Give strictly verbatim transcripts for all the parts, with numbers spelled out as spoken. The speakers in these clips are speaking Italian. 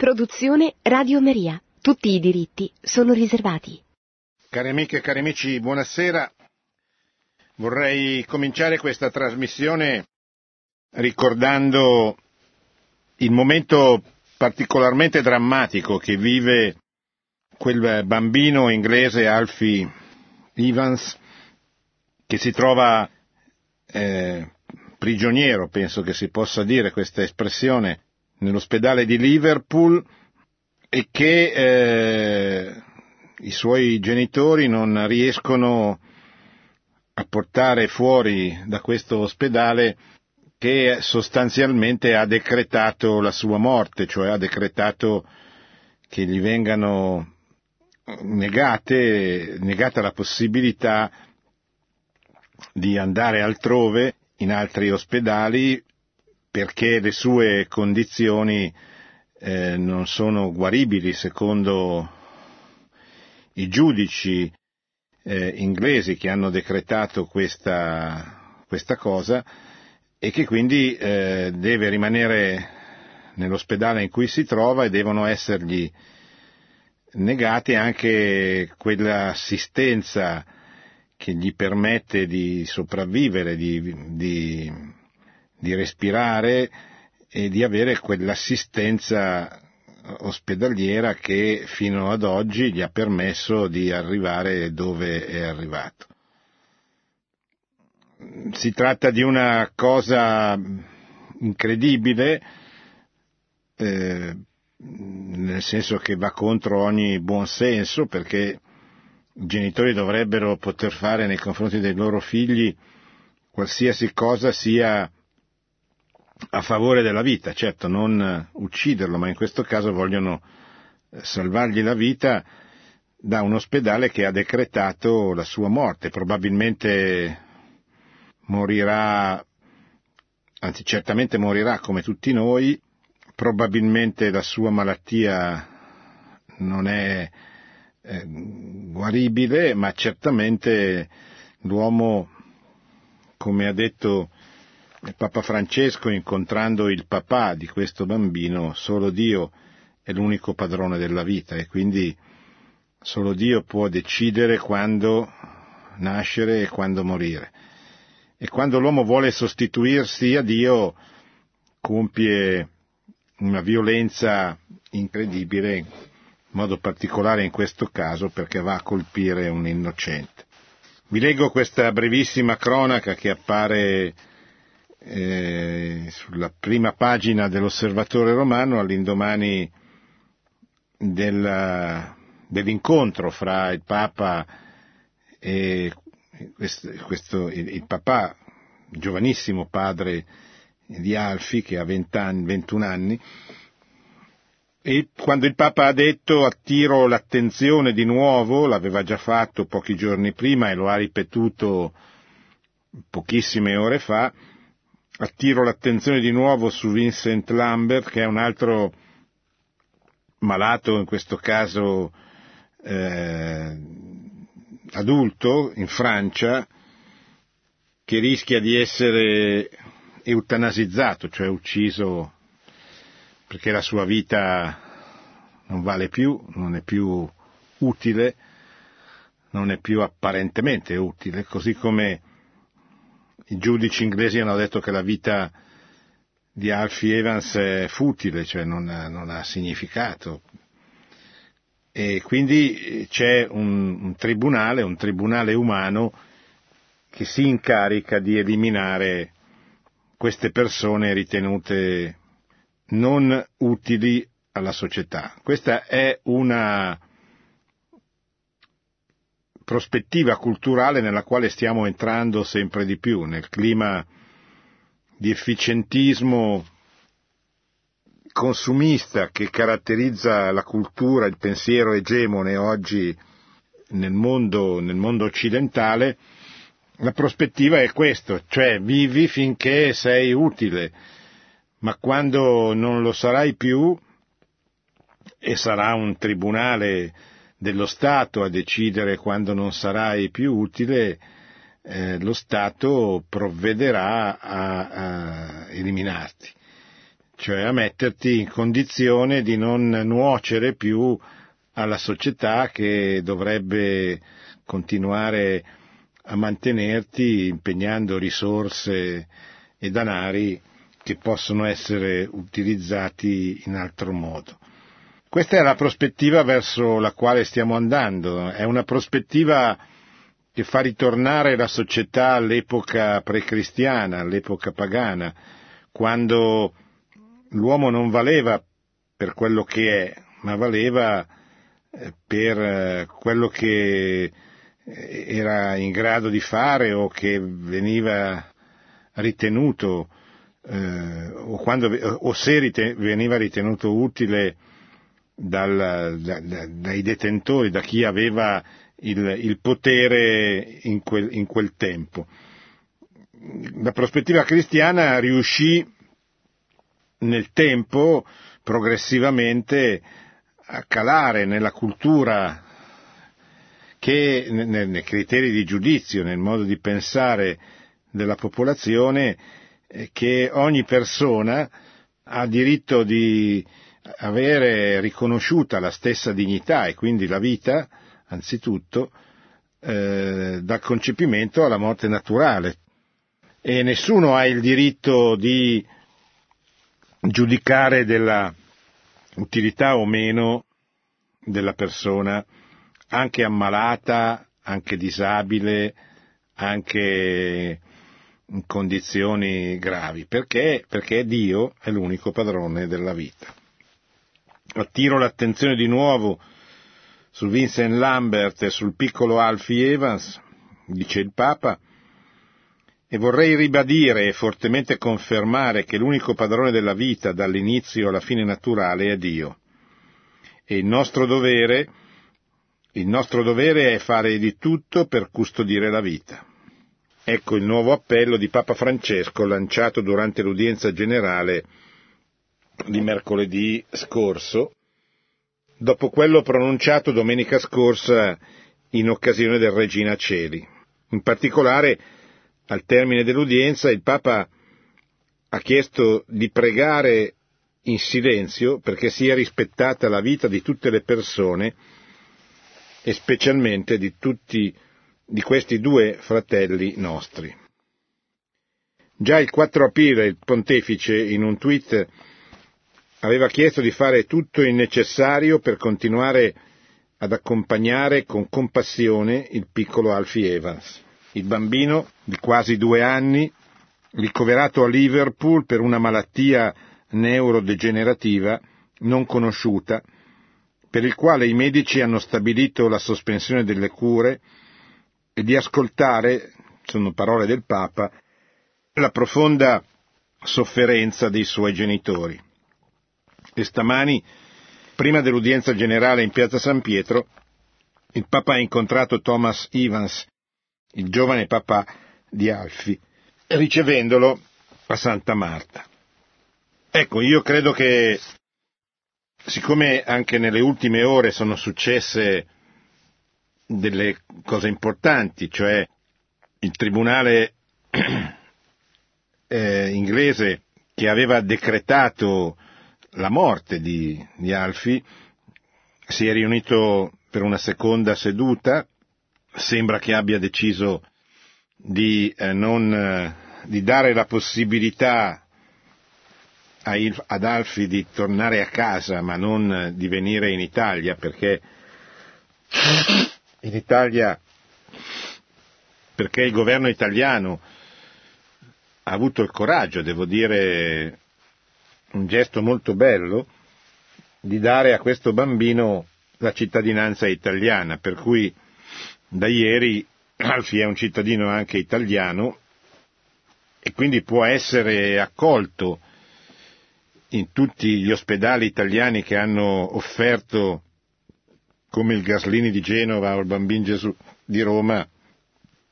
Produzione Radio Maria. Tutti i diritti sono riservati. Cari amiche e cari amici, buonasera. Vorrei cominciare questa trasmissione ricordando il momento particolarmente drammatico che vive quel bambino inglese Alfie Evans, che si trova eh, prigioniero, penso che si possa dire questa espressione, nell'ospedale di Liverpool, e che eh, i suoi genitori non riescono a portare fuori da questo ospedale, che sostanzialmente ha decretato la sua morte, cioè ha decretato che gli vengano negate, negata la possibilità di andare altrove, in altri ospedali, perché le sue condizioni eh, non sono guaribili secondo i giudici eh, inglesi che hanno decretato questa, questa cosa, e che quindi eh, deve rimanere nell'ospedale in cui si trova, e devono essergli negate anche quell'assistenza che gli permette di sopravvivere, di, di, di respirare, e di avere quell'assistenza ospedaliera che fino ad oggi gli ha permesso di arrivare dove è arrivato. Si tratta di una cosa incredibile, eh, nel senso che va contro ogni buon senso, perché i genitori dovrebbero poter fare nei confronti dei loro figli qualsiasi cosa sia a favore della vita, certo non ucciderlo, ma in questo caso vogliono salvargli la vita da un ospedale che ha decretato la sua morte. Probabilmente morirà, anzi certamente morirà come tutti noi, probabilmente la sua malattia non è eh, guaribile, ma certamente l'uomo, come ha detto Papa Francesco incontrando il papà di questo bambino, solo Dio è l'unico padrone della vita, e quindi solo Dio può decidere quando nascere e quando morire. E quando l'uomo vuole sostituirsi a Dio, compie una violenza incredibile, in modo particolare in questo caso, perché va a colpire un innocente. Vi leggo questa brevissima cronaca che appare eh, sulla prima pagina dell'Osservatore Romano all'indomani del, dell'incontro fra il Papa e Questo, questo, il, il papà, giovanissimo padre di Alfie, che ha ventuno anni, e quando il Papa ha detto attiro l'attenzione di nuovo, l'aveva già fatto pochi giorni prima e lo ha ripetuto pochissime ore fa, attiro l'attenzione di nuovo su Vincent Lambert, che è un altro malato, in questo caso eh, adulto in Francia, che rischia di essere eutanasizzato, cioè ucciso, perché la sua vita non vale più, non è più utile, non è più apparentemente utile, così come i giudici inglesi hanno detto che la vita di Alfie Evans è futile, cioè non ha, non ha significato. E quindi c'è un, un tribunale, un tribunale umano, che si incarica di eliminare queste persone ritenute non utili alla società. Questa è una prospettiva culturale nella quale stiamo entrando sempre di più, nel clima di efficientismo consumista che caratterizza la cultura, il pensiero egemone oggi nel mondo, nel mondo occidentale. La prospettiva è questa, cioè vivi finché sei utile, ma quando non lo sarai più, e sarà un tribunale dello Stato a decidere quando non sarai più utile, eh, lo Stato provvederà a, a eliminarti. cioè a metterti in condizione di non nuocere più alla società che dovrebbe continuare a mantenerti impegnando risorse e denari che possono essere utilizzati in altro modo. Questa è la prospettiva verso la quale stiamo andando, è una prospettiva che fa ritornare la società all'epoca precristiana, all'epoca pagana, quando l'uomo non valeva per quello che è, ma valeva per quello che era in grado di fare o che veniva ritenuto eh, o, quando, o se riten- veniva ritenuto utile dal, da, da, dai detentori, da chi aveva il, il potere in quel, in quel tempo. La prospettiva cristiana riuscì nel tempo progressivamente a calare nella cultura, che nei criteri di giudizio, nel modo di pensare della popolazione, che ogni persona ha diritto di avere riconosciuta la stessa dignità e quindi la vita, anzitutto, eh, dal concepimento alla morte naturale. E nessuno ha il diritto di giudicare della utilità o meno della persona, anche ammalata, anche disabile, anche in condizioni gravi, perché perché Dio è l'unico padrone della vita. Attiro l'attenzione di nuovo su Vincent Lambert e sul piccolo Alfie Evans, dice il Papa, e vorrei ribadire e fortemente confermare che l'unico padrone della vita dall'inizio alla fine naturale è Dio, e il nostro dovere Il nostro dovere è fare di tutto per custodire la vita. Ecco il nuovo appello di Papa Francesco lanciato durante l'udienza generale di mercoledì scorso, dopo quello pronunciato domenica scorsa in occasione del Regina Coeli. In particolare, al termine dell'udienza, il Papa ha chiesto di pregare in silenzio perché sia rispettata la vita di tutte le persone, e specialmente di tutti di questi due fratelli nostri. Già il quattro aprile il pontefice in un tweet aveva chiesto di fare tutto il necessario per continuare ad accompagnare con compassione il piccolo Alfie Evans, il bambino di quasi due anni ricoverato a Liverpool per una malattia neurodegenerativa non conosciuta, per il quale i medici hanno stabilito la sospensione delle cure e di ascoltare, sono parole del Papa, la profonda sofferenza dei suoi genitori. E stamani, prima dell'udienza generale in Piazza San Pietro, il Papa ha incontrato Thomas Evans, il giovane papà di Alfie, ricevendolo a Santa Marta. Ecco, io credo che siccome anche nelle ultime ore sono successe delle cose importanti, cioè il tribunale eh, inglese che aveva decretato la morte di, di Alfie si è riunito per una seconda seduta, sembra che abbia deciso di, eh, non, eh, di dare la possibilità ad Alfie di tornare a casa ma non di venire in Italia, perché in Italia perché il governo italiano ha avuto il coraggio, devo dire un gesto molto bello, di dare a questo bambino la cittadinanza italiana, per cui da ieri Alfie è un cittadino anche italiano e quindi può essere accolto in tutti gli ospedali italiani che hanno offerto, come il Gaslini di Genova o il Bambin Gesù di Roma,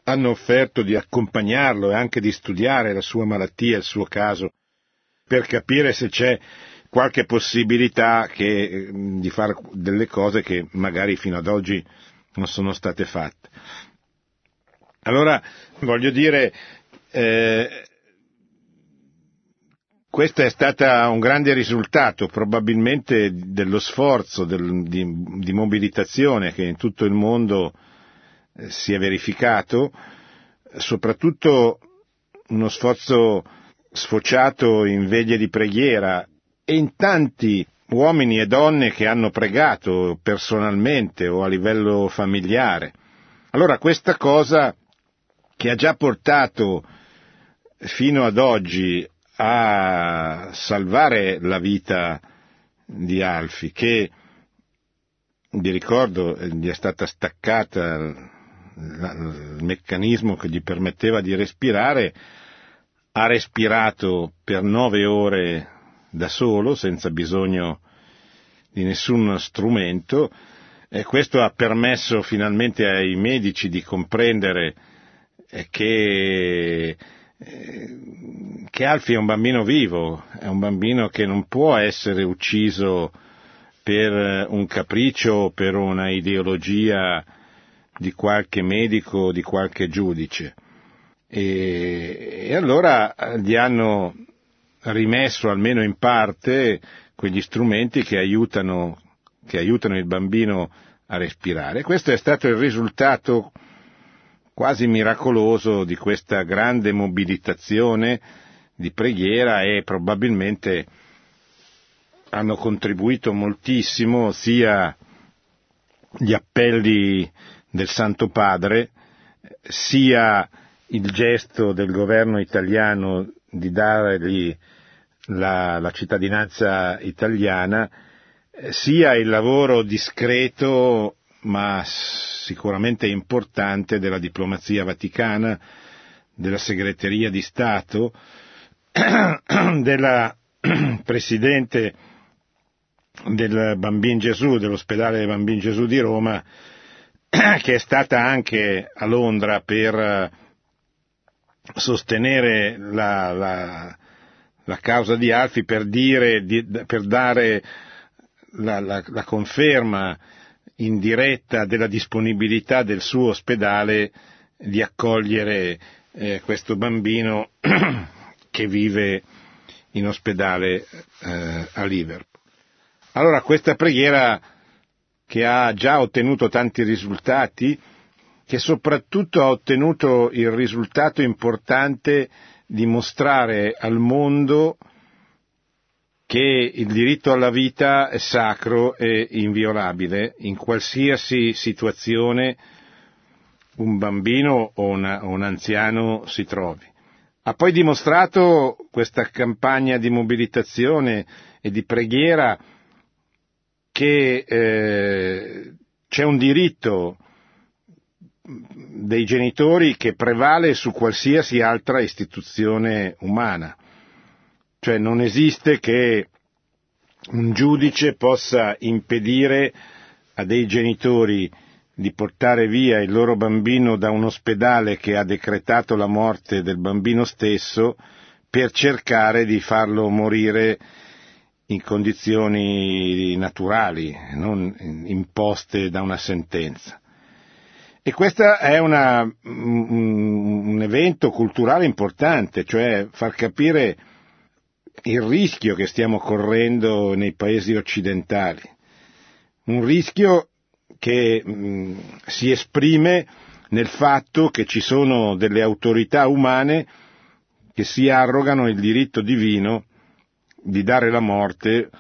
hanno offerto di accompagnarlo e anche di studiare la sua malattia, il suo caso, per capire se c'è qualche possibilità che, di fare delle cose che magari fino ad oggi non sono state fatte. Allora, voglio dire, eh, Questo è stato un grande risultato probabilmente dello sforzo del, di, di mobilitazione che in tutto il mondo eh, si è verificato, soprattutto uno sforzo sfociato in veglie di preghiera e in tanti uomini e donne che hanno pregato personalmente o a livello familiare. Allora questa cosa che ha già portato fino ad oggi a salvare la vita di Alfie, che vi ricordo gli è stata staccata il meccanismo che gli permetteva di respirare, ha respirato per nove ore da solo, senza bisogno di nessun strumento, e questo ha permesso finalmente ai medici di comprendere che, che Alfie è un bambino vivo, è un bambino che non può essere ucciso per un capriccio, per una ideologia di qualche medico o di qualche giudice. E, e allora gli hanno rimesso almeno in parte quegli strumenti che aiutano, che aiutano il bambino a respirare. Questo è stato il risultato quasi miracoloso di questa grande mobilitazione di preghiera, e probabilmente hanno contribuito moltissimo sia gli appelli del Santo Padre, sia il gesto del governo italiano di dargli la, la cittadinanza italiana, sia il lavoro discreto ma sicuramente importante della diplomazia vaticana, della segreteria di Stato, della presidente del Bambin Gesù, dell'ospedale del Bambin Gesù di Roma, che è stata anche a Londra per sostenere la, la, la causa di Alfie, per dire, di, per dare la, la, la conferma in diretta della disponibilità del suo ospedale di accogliere eh, questo bambino che vive in ospedale eh, a Liverpool. Allora questa preghiera, che ha già ottenuto tanti risultati, che soprattutto ha ottenuto il risultato importante di mostrare al mondo che il diritto alla vita è sacro e inviolabile. In qualsiasi situazione un bambino o una, un anziano si trovi. Ha poi dimostrato questa campagna di mobilitazione e di preghiera che eh, c'è un diritto dei genitori che prevale su qualsiasi altra istituzione umana, cioè non esiste che un giudice possa impedire a dei genitori di portare via il loro bambino da un ospedale che ha decretato la morte del bambino stesso per cercare di farlo morire in condizioni naturali, non imposte da una sentenza. E questo è una, un evento culturale importante, cioè far capire il rischio che stiamo correndo nei paesi occidentali, un rischio che mh, si esprime nel fatto che ci sono delle autorità umane che si arrogano il diritto divino di dare la morte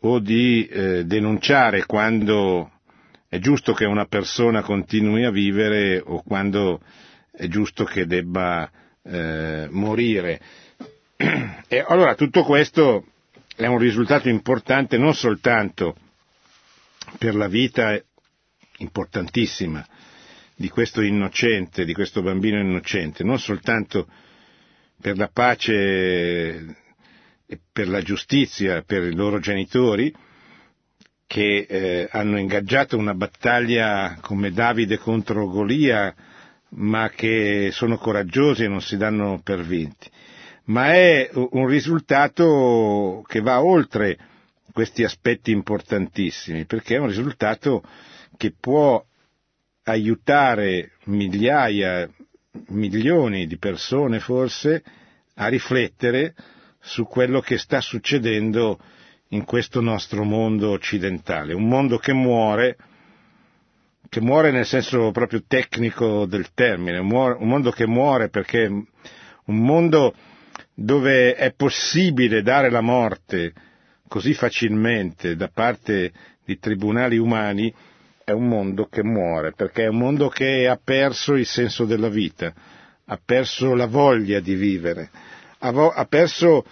o di eh, denunciare quando è giusto che una persona continui a vivere o quando è giusto che debba eh, morire. E allora tutto questo è un risultato importante non soltanto per la vita importantissima di questo innocente, di questo bambino innocente, non soltanto per la pace e per la giustizia per i loro genitori, che eh, hanno ingaggiato una battaglia come Davide contro Golia, ma che sono coraggiosi e non si danno per vinti. Ma è un risultato che va oltre questi aspetti importantissimi, perché è un risultato che può aiutare migliaia, milioni di persone forse a riflettere su quello che sta succedendo in questo nostro mondo occidentale, un mondo che muore, che muore nel senso proprio tecnico del termine, un mondo che muore perché un mondo dove è possibile dare la morte così facilmente da parte di tribunali umani è un mondo che muore, perché è un mondo che ha perso il senso della vita, ha perso la voglia di vivere, ha, vo- ha perso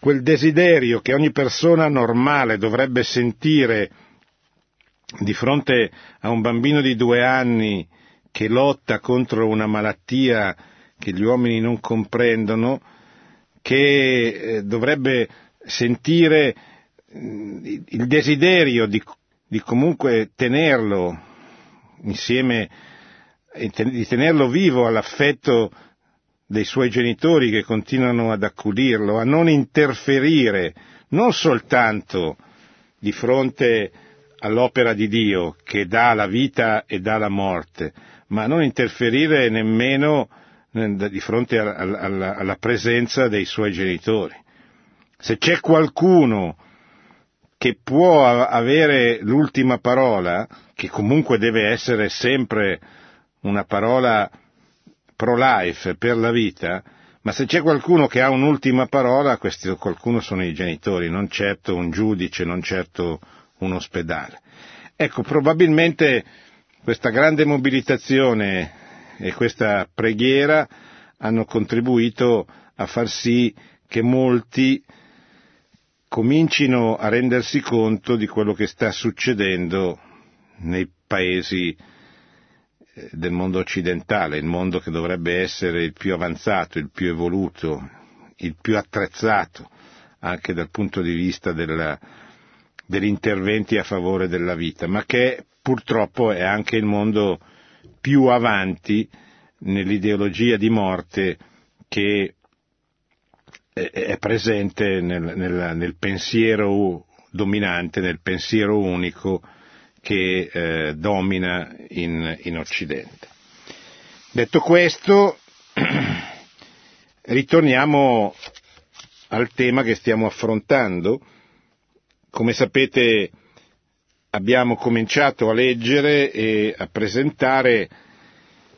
quel desiderio che ogni persona normale dovrebbe sentire di fronte a un bambino di due anni che lotta contro una malattia che gli uomini non comprendono, che dovrebbe sentire il desiderio di, di comunque tenerlo insieme, di tenerlo vivo all'affetto dei suoi genitori che continuano ad accudirlo, a non interferire, non soltanto di fronte all'opera di Dio che dà la vita e dà la morte, ma non interferire nemmeno di fronte alla presenza dei suoi genitori. Se c'è qualcuno che può avere l'ultima parola, che comunque deve essere sempre una parola pro-life, per la vita, ma se c'è qualcuno che ha un'ultima parola, questi qualcuno sono i genitori, non certo un giudice, non certo un ospedale. Ecco, probabilmente questa grande mobilitazione e questa preghiera hanno contribuito a far sì che molti comincino a rendersi conto di quello che sta succedendo nei paesi del mondo occidentale, il mondo che dovrebbe essere il più avanzato, il più evoluto, il più attrezzato anche dal punto di vista della, degli interventi a favore della vita, ma che purtroppo è anche il mondo più avanti nell'ideologia di morte che è presente nel, nel, nel pensiero dominante, nel pensiero unico che eh, domina in, in Occidente. Detto questo, ritorniamo al tema che stiamo affrontando. Come sapete, abbiamo cominciato a leggere e a presentare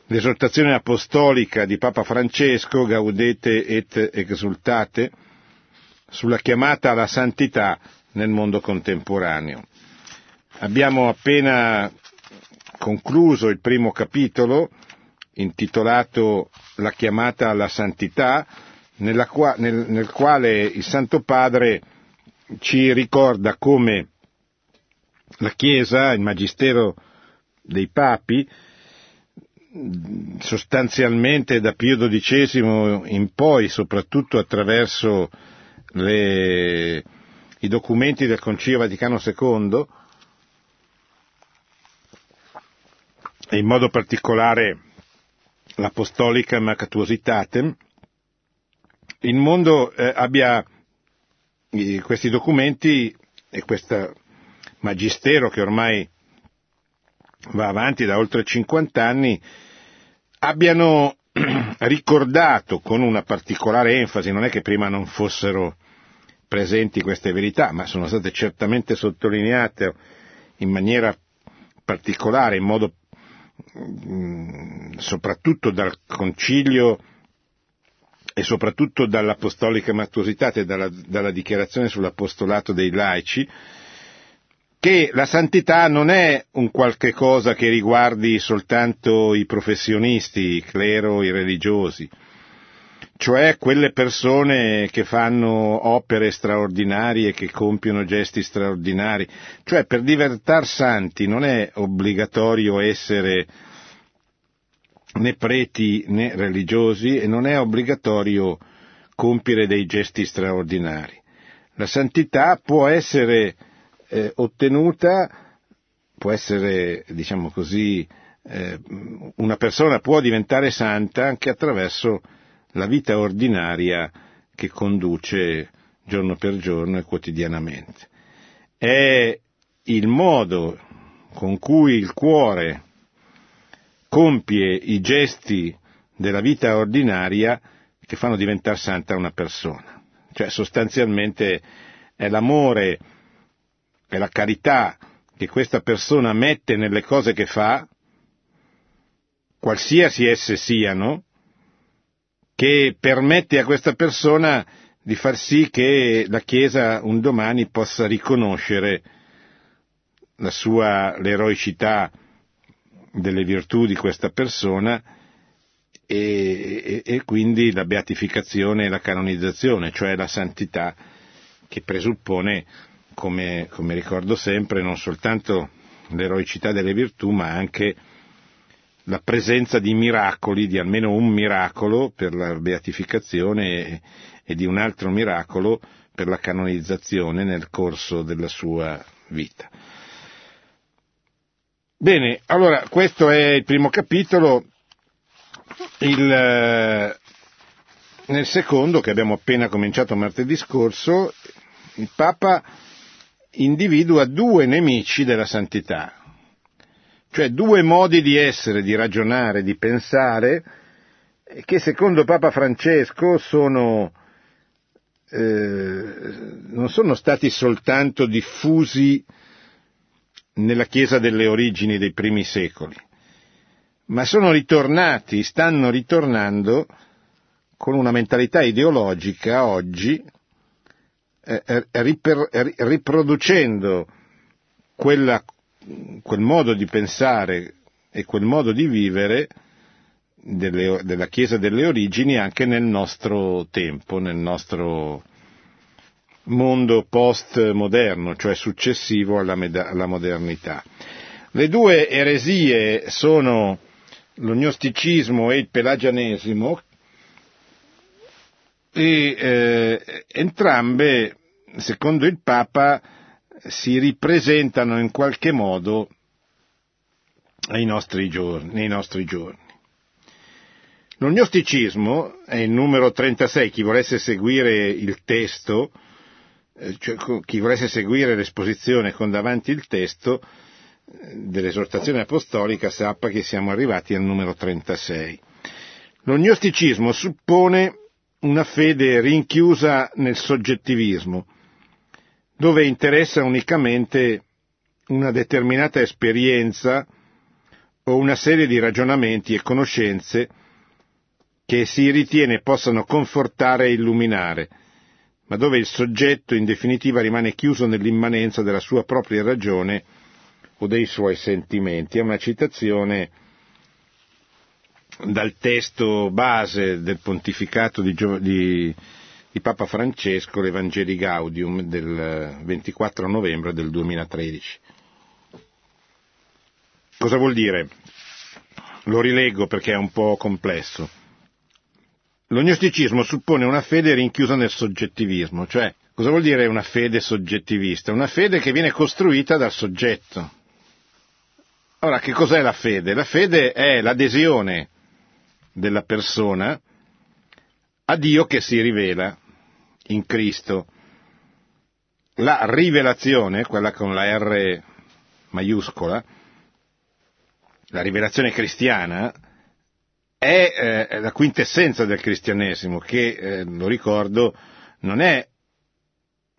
l'esortazione apostolica di Papa Francesco, Gaudete et exsultate, sulla chiamata alla santità nel mondo contemporaneo. Abbiamo appena concluso il primo capitolo, intitolato La chiamata alla santità, nella qua, nel, nel quale il Santo Padre ci ricorda come la Chiesa, il Magistero dei Papi, sostanzialmente da Pio dodicesimo in poi, soprattutto attraverso le, i documenti del Concilio Vaticano secondo, e in modo particolare l'Apostolica Maccatuositatem, il mondo eh, abbia eh, questi documenti e questa Magistero che ormai va avanti da oltre cinquanta anni, abbiano ricordato con una particolare enfasi, non è che prima non fossero presenti queste verità, ma sono state certamente sottolineate in maniera particolare, in modo soprattutto dal Concilio e soprattutto dall'Apostolica Maccatuositate, dalla, dalla dichiarazione sull'apostolato dei laici, che la santità non è un qualche cosa che riguardi soltanto i professionisti, i clero, i religiosi, cioè quelle persone che fanno opere straordinarie, che compiono gesti straordinari, cioè per diventare santi non è obbligatorio essere né preti né religiosi e non è obbligatorio compiere dei gesti straordinari. La santità può essere Eh, ottenuta, può essere, diciamo così, eh, una persona può diventare santa anche attraverso la vita ordinaria che conduce giorno per giorno e quotidianamente. È il modo con cui il cuore compie i gesti della vita ordinaria che fanno diventare santa una persona. cioè sostanzialmente è l'amore, è la carità che questa persona mette nelle cose che fa, qualsiasi esse siano, che permette a questa persona di far sì che la Chiesa un domani possa riconoscere la sua, l'eroicità delle virtù di questa persona e, e, e quindi la beatificazione e la canonizzazione, cioè la santità che presuppone, come, come ricordo sempre, non soltanto l'eroicità delle virtù ma anche la presenza di miracoli, di almeno un miracolo per la beatificazione e di un altro miracolo per la canonizzazione nel corso della sua vita. Bene, allora questo è il primo capitolo. Il, nel secondo, che abbiamo appena cominciato martedì scorso, il Papa individua due nemici della santità, cioè due modi di essere, di ragionare, di pensare, che secondo Papa Francesco sono, eh, non sono stati soltanto diffusi nella Chiesa delle origini dei primi secoli, ma sono ritornati, stanno ritornando con una mentalità ideologica oggi, eh, riper, riproducendo quella quel modo di pensare e quel modo di vivere delle, della Chiesa delle origini anche nel nostro tempo, nel nostro mondo postmoderno, cioè successivo alla, meda- alla modernità. Le due eresie sono l'ognosticismo e il pelagianesimo, e eh, entrambe, secondo il Papa, si ripresentano in qualche modo ai nostri giorni, nei nostri giorni. L'ognosticismo è il numero trentasei, chi volesse seguire il testo, cioè chi volesse seguire l'esposizione con davanti il testo dell'esortazione apostolica sappia che siamo arrivati al numero trentasei. L'ognosticismo suppone una fede rinchiusa nel soggettivismo, dove interessa unicamente una determinata esperienza o una serie di ragionamenti e conoscenze che si ritiene possano confortare e illuminare, ma dove il soggetto in definitiva rimane chiuso nell'immanenza della sua propria ragione o dei suoi sentimenti. È una citazione dal testo base del pontificato di, Gio- di di Papa Francesco, l'Evangelii Gaudium del ventiquattro novembre del duemilatredici. Cosa vuol dire? Lo rileggo perché è un po' complesso. L'ognosticismo suppone una fede rinchiusa nel soggettivismo, cioè cosa vuol dire una fede soggettivista? Una fede che viene costruita dal soggetto. Ora, che cos'è la fede? La fede è l'adesione della persona a Dio che si rivela in Cristo. La rivelazione, quella con la R maiuscola, la rivelazione cristiana, è eh, la quintessenza del cristianesimo, che, eh, lo ricordo, non è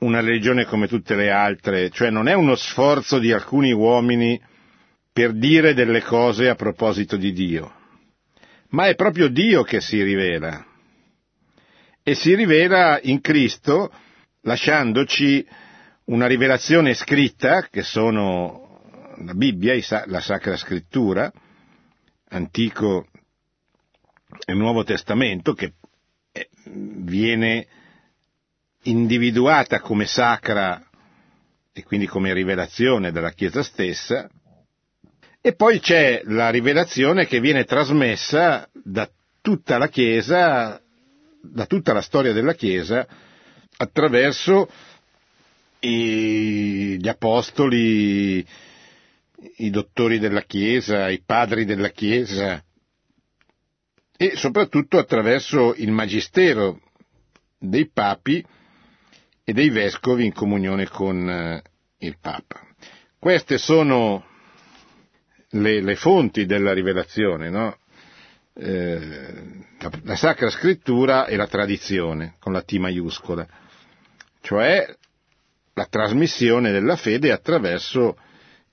una religione come tutte le altre, cioè non è uno sforzo di alcuni uomini per dire delle cose a proposito di Dio, ma è proprio Dio che si rivela. E si rivela in Cristo, lasciandoci una rivelazione scritta, che sono la Bibbia, la Sacra Scrittura, Antico e Nuovo Testamento, che viene individuata come sacra e quindi come rivelazione dalla Chiesa stessa, e poi c'è la rivelazione che viene trasmessa da tutta la Chiesa, da tutta la storia della Chiesa, attraverso i, gli apostoli, i dottori della Chiesa, i padri della Chiesa e soprattutto attraverso il magistero dei papi e dei vescovi in comunione con il Papa. Queste sono le, le fonti della rivelazione, no? La Sacra Scrittura e la tradizione, con la T maiuscola. cioè la trasmissione della fede attraverso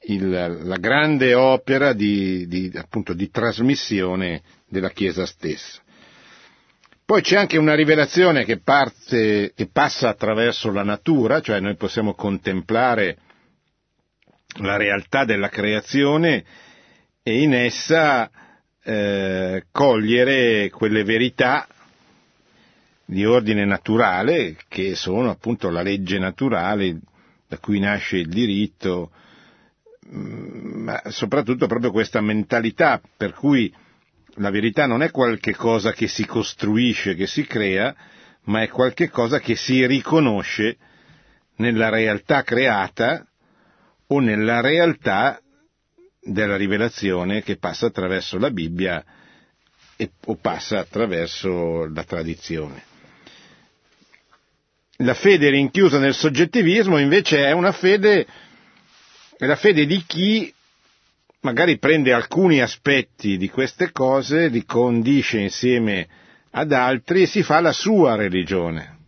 il, la grande opera di, di, appunto, di trasmissione della Chiesa stessa. Poi c'è anche una rivelazione che parte, che passa attraverso la natura, cioè noi possiamo contemplare la realtà della creazione e in essa eh, cogliere quelle verità di ordine naturale che sono appunto la legge naturale da cui nasce il diritto, ma soprattutto proprio questa mentalità per cui la verità non è qualche cosa che si costruisce, che si crea, ma è qualche cosa che si riconosce nella realtà creata o nella realtà della rivelazione che passa attraverso la Bibbia e, o passa attraverso la tradizione. La fede rinchiusa nel soggettivismo invece è una fede, è la fede di chi magari prende alcuni aspetti di queste cose, li condisce insieme ad altri e si fa la sua religione,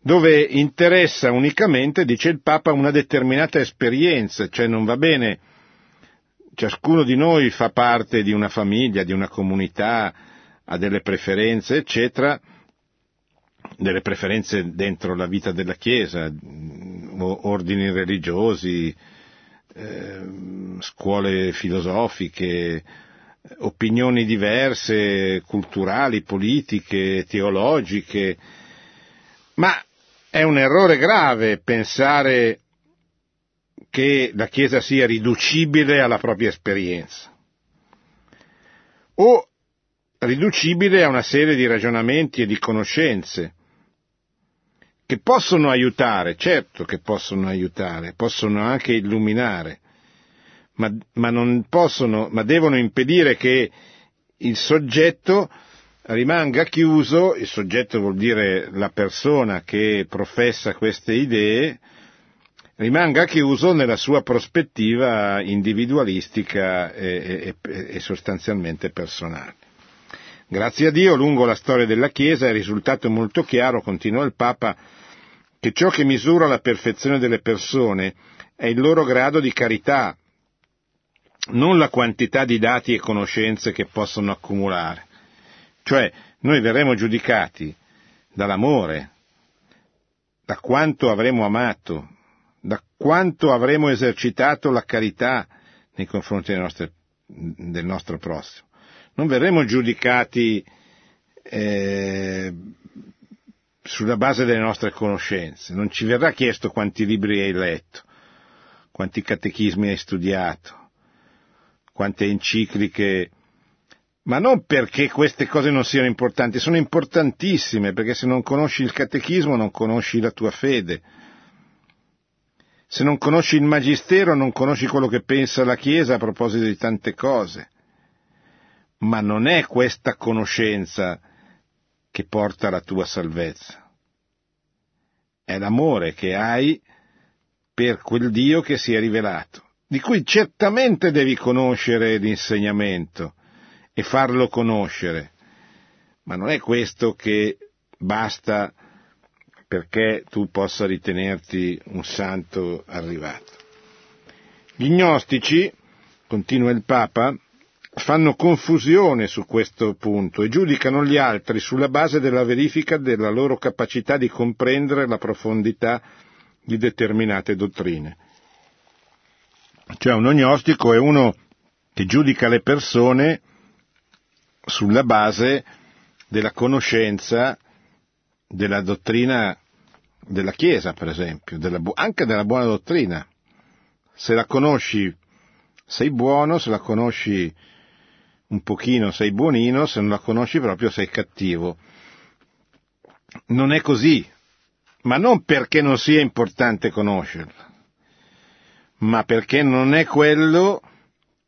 dove interessa unicamente, dice il Papa, una determinata esperienza, cioè non va bene, ciascuno di noi fa parte di una famiglia, di una comunità, ha delle preferenze, eccetera, delle preferenze dentro la vita della Chiesa, ordini religiosi, Eh, scuole filosofiche, opinioni diverse, culturali, politiche, teologiche, ma è un errore grave pensare che la Chiesa sia riducibile alla propria esperienza o riducibile a una serie di ragionamenti e di conoscenze che possono aiutare, certo che possono aiutare, possono anche illuminare, ma, ma non possono, ma devono impedire che il soggetto rimanga chiuso. Il soggetto vuol dire la persona che professa queste idee, rimanga chiuso nella sua prospettiva individualistica e, e, e sostanzialmente personale. Grazie a Dio, lungo la storia della Chiesa è risultato molto chiaro, continua il Papa, che ciò che misura la perfezione delle persone è il loro grado di carità, non la quantità di dati e conoscenze che possono accumulare. Cioè, noi verremo giudicati dall'amore, da quanto avremo amato, da quanto avremo esercitato la carità nei confronti delle nostre, del nostro prossimo. Non verremo giudicati eh, sulla base delle nostre conoscenze, non ci verrà chiesto quanti libri hai letto, quanti catechismi hai studiato, quante encicliche, ma non perché queste cose non siano importanti, sono importantissime, perché se non conosci il catechismo non conosci la tua fede, se non conosci il magistero non conosci quello che pensa la Chiesa a proposito di tante cose. Ma non è questa conoscenza che porta alla tua salvezza. È l'amore che hai per quel Dio che si è rivelato, di cui certamente devi conoscere l'insegnamento e farlo conoscere, ma non è questo che basta perché tu possa ritenerti un santo arrivato. Gli gnostici, continua il Papa, fanno confusione su questo punto e giudicano gli altri sulla base della verifica della loro capacità di comprendere la profondità di determinate dottrine. Cioè, un gnostico è uno che giudica le persone sulla base della conoscenza della dottrina della Chiesa, per esempio, della, anche della buona dottrina. Se la conosci sei buono, se la conosci un pochino sei buonino, se non la conosci proprio sei cattivo. Non è così, ma non perché non sia importante conoscerla, ma perché non è quello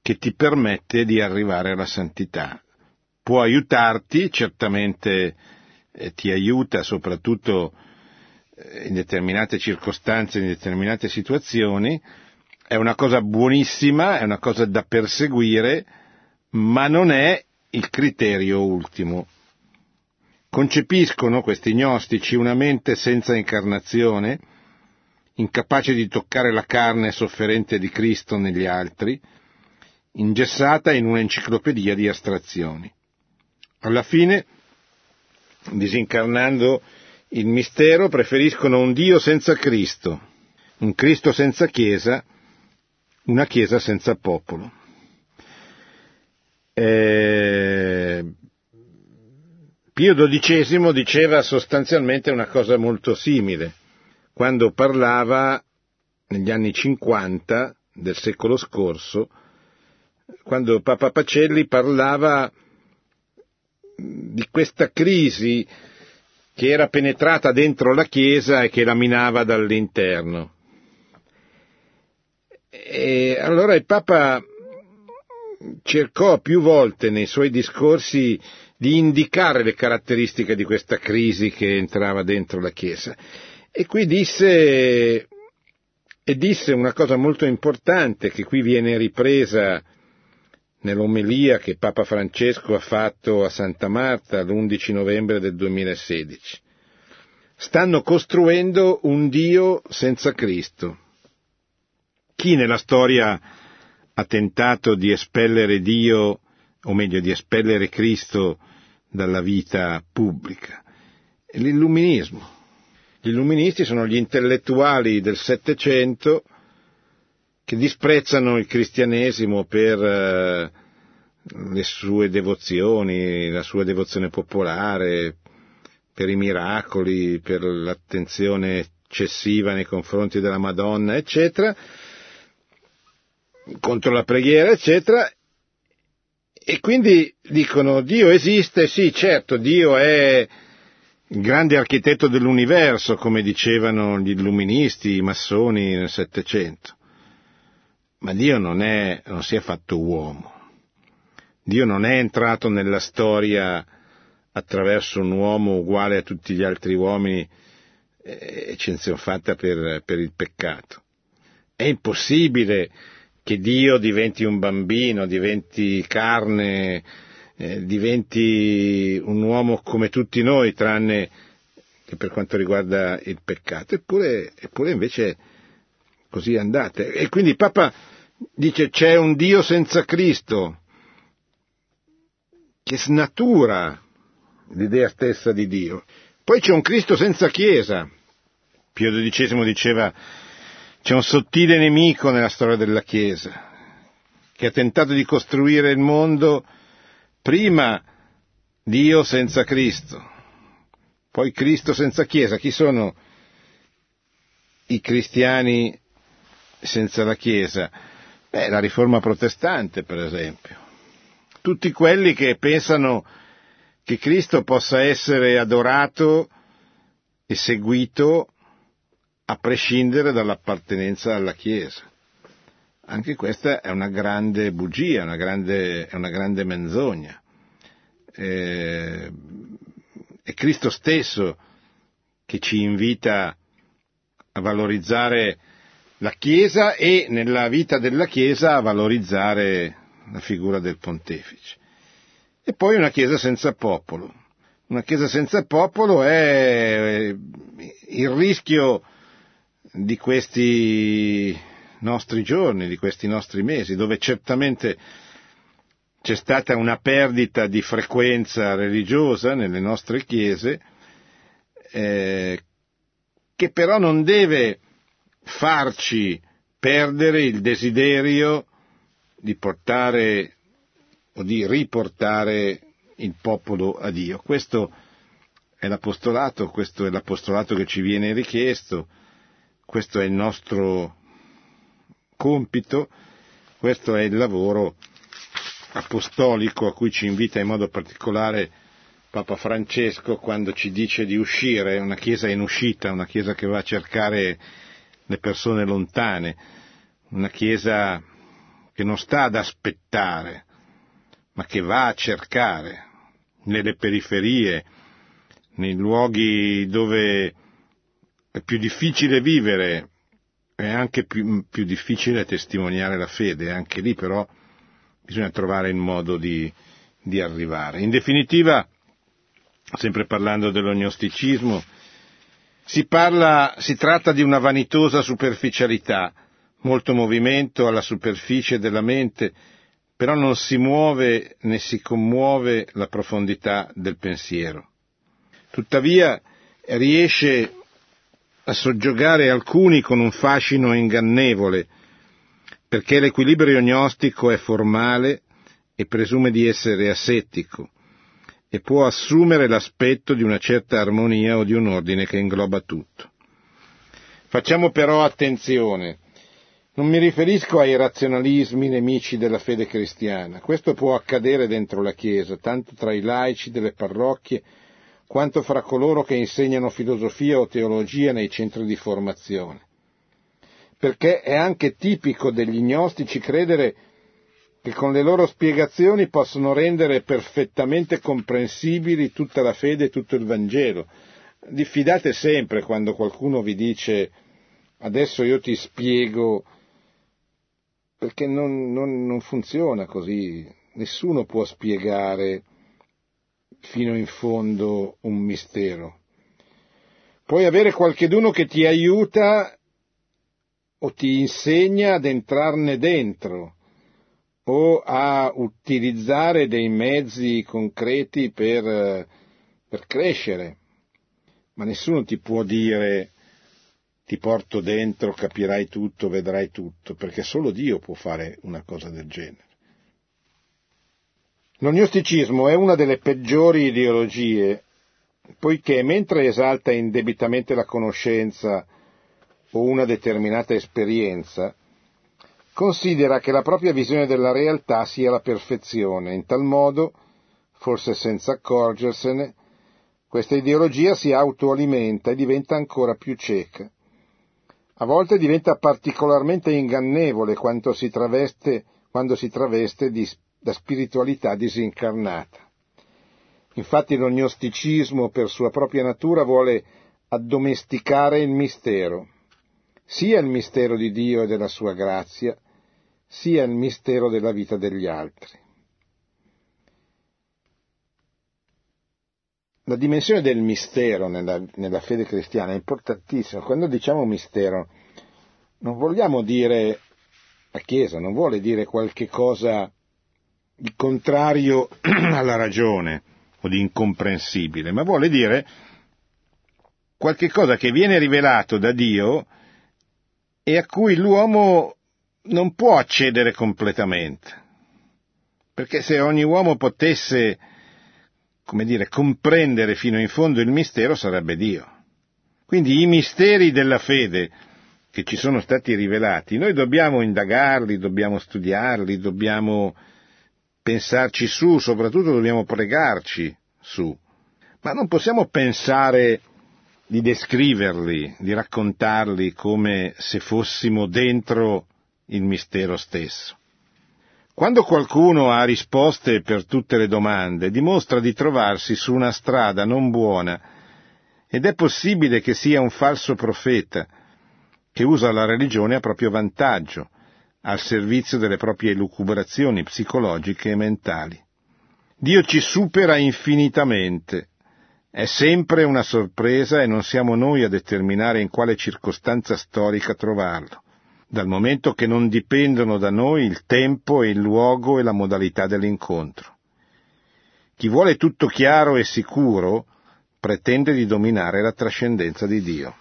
che ti permette di arrivare alla santità. Può aiutarti, certamente eh, ti aiuta soprattutto eh, in determinate circostanze, in determinate situazioni, è una cosa buonissima, è una cosa da perseguire, ma non è il criterio ultimo. Concepiscono, questi gnostici, una mente senza incarnazione, incapace di toccare la carne sofferente di Cristo negli altri, ingessata in un'enciclopedia di astrazioni. Alla fine, disincarnando il mistero, preferiscono un Dio senza Cristo, un Cristo senza Chiesa, una Chiesa senza popolo. E... Pio dodicesimo diceva sostanzialmente una cosa molto simile, quando parlava negli anni cinquanta del secolo scorso, quando Papa Pacelli parlava di questa crisi che era penetrata dentro la Chiesa e che la minava dall'interno. E allora il Papa cercò più volte nei suoi discorsi di indicare le caratteristiche di questa crisi che entrava dentro la Chiesa. E qui disse, e disse una cosa molto importante, che qui viene ripresa nell'omelia che Papa Francesco ha fatto a Santa Marta l'undici novembre del duemilasedici. Stanno costruendo un Dio senza Cristo. Chi nella storia ha tentato di espellere Dio, o meglio di espellere Cristo dalla vita pubblica? L'illuminismo. Gli illuministi sono gli intellettuali del Settecento che disprezzano il cristianesimo per le sue devozioni, la sua devozione popolare, per i miracoli, per l'attenzione eccessiva nei confronti della Madonna, eccetera, contro la preghiera, eccetera, e quindi dicono: Dio esiste, sì, certo, Dio è il grande architetto dell'universo, come dicevano gli illuministi, i massoni nel Settecento. Ma Dio non è, non si è fatto uomo. Dio non è entrato nella storia attraverso un uomo uguale a tutti gli altri uomini, eccezion fatta per, per il peccato. È impossibile che Dio diventi un bambino, diventi carne, eh, diventi un uomo come tutti noi, tranne che per quanto riguarda il peccato. Eppure, eppure invece così andate. E quindi Papa dice: c'è un Dio senza Cristo che snatura l'idea stessa di Dio. Poi c'è un Cristo senza Chiesa. Pio dodicesimo diceva: c'è un sottile nemico nella storia della Chiesa che ha tentato di costruire il mondo prima Dio senza Cristo, poi Cristo senza Chiesa. Chi sono i cristiani senza la Chiesa? Beh, la Riforma protestante, per esempio. Tutti quelli che pensano che Cristo possa essere adorato e seguito a prescindere dall'appartenenza alla Chiesa. Anche questa è una grande bugia, una grande, è una grande menzogna. Eh, è Cristo stesso che ci invita a valorizzare la Chiesa e nella vita della Chiesa a valorizzare la figura del Pontefice. E poi una Chiesa senza popolo. Una Chiesa senza popolo è il rischio di questi nostri giorni, di questi nostri mesi, dove certamente c'è stata una perdita di frequenza religiosa nelle nostre chiese, eh, che però non deve farci perdere il desiderio di portare o di riportare il popolo a Dio. Questo è l'apostolato, questo è l'apostolato che ci viene richiesto, questo è il nostro compito, questo è il lavoro apostolico a cui ci invita in modo particolare Papa Francesco quando ci dice di uscire, una Chiesa in uscita, una Chiesa che va a cercare le persone lontane, una Chiesa che non sta ad aspettare, ma che va a cercare nelle periferie, nei luoghi dove è più difficile vivere, è anche più, più difficile testimoniare la fede, anche lì però bisogna trovare il modo di, di arrivare. In definitiva, sempre parlando dello gnosticismo, si parla, si tratta di una vanitosa superficialità, molto movimento alla superficie della mente, però non si muove né si commuove la profondità del pensiero. Tuttavia riesce a soggiogare alcuni con un fascino ingannevole, perché l'equilibrio gnostico è formale e presume di essere asettico, e può assumere l'aspetto di una certa armonia o di un ordine che ingloba tutto. Facciamo però attenzione, non mi riferisco ai razionalismi nemici della fede cristiana, questo può accadere dentro la Chiesa, tanto tra i laici delle parrocchie, quanto fra coloro che insegnano filosofia o teologia nei centri di formazione. Perché è anche tipico degli gnostici credere che con le loro spiegazioni possono rendere perfettamente comprensibili tutta la fede e tutto il Vangelo. Diffidate sempre quando qualcuno vi dice adesso io ti spiego, perché non, non, non funziona così. Nessuno può spiegare fino in fondo un mistero. Puoi avere qualcheduno che ti aiuta o ti insegna ad entrarne dentro o a utilizzare dei mezzi concreti per, per crescere, ma nessuno ti può dire ti porto dentro, capirai tutto, vedrai tutto, perché solo Dio può fare una cosa del genere. Lo gnosticismo è una delle peggiori ideologie, poiché mentre esalta indebitamente la conoscenza o una determinata esperienza, considera che la propria visione della realtà sia la perfezione. In tal modo, forse senza accorgersene, questa ideologia si autoalimenta e diventa ancora più cieca. A volte diventa particolarmente ingannevole quando si traveste, quando si traveste di da spiritualità disincarnata. Infatti lo gnosticismo per sua propria natura vuole addomesticare il mistero, sia il mistero di Dio e della sua grazia, sia il mistero della vita degli altri. La dimensione del mistero nella, nella fede cristiana è importantissima. Quando diciamo mistero non vogliamo dire, la Chiesa non vuole dire qualche cosa di contrario alla ragione o di incomprensibile, ma vuole dire qualche cosa che viene rivelato da Dio e a cui l'uomo non può accedere completamente, perché se ogni uomo potesse, come dire, comprendere fino in fondo il mistero sarebbe Dio. Quindi i misteri della fede che ci sono stati rivelati, noi dobbiamo indagarli, dobbiamo studiarli, dobbiamo pensarci su, soprattutto dobbiamo pregarci su, ma non possiamo pensare di descriverli, di raccontarli come se fossimo dentro il mistero stesso. Quando qualcuno ha risposte per tutte le domande, dimostra di trovarsi su una strada non buona ed è possibile che sia un falso profeta che usa la religione a proprio vantaggio, al servizio delle proprie elucubrazioni psicologiche e mentali. Dio ci supera infinitamente, è sempre una sorpresa e non siamo noi a determinare in quale circostanza storica trovarlo, dal momento che non dipendono da noi il tempo e il luogo e la modalità dell'incontro. Chi vuole tutto chiaro e sicuro pretende di dominare la trascendenza di Dio.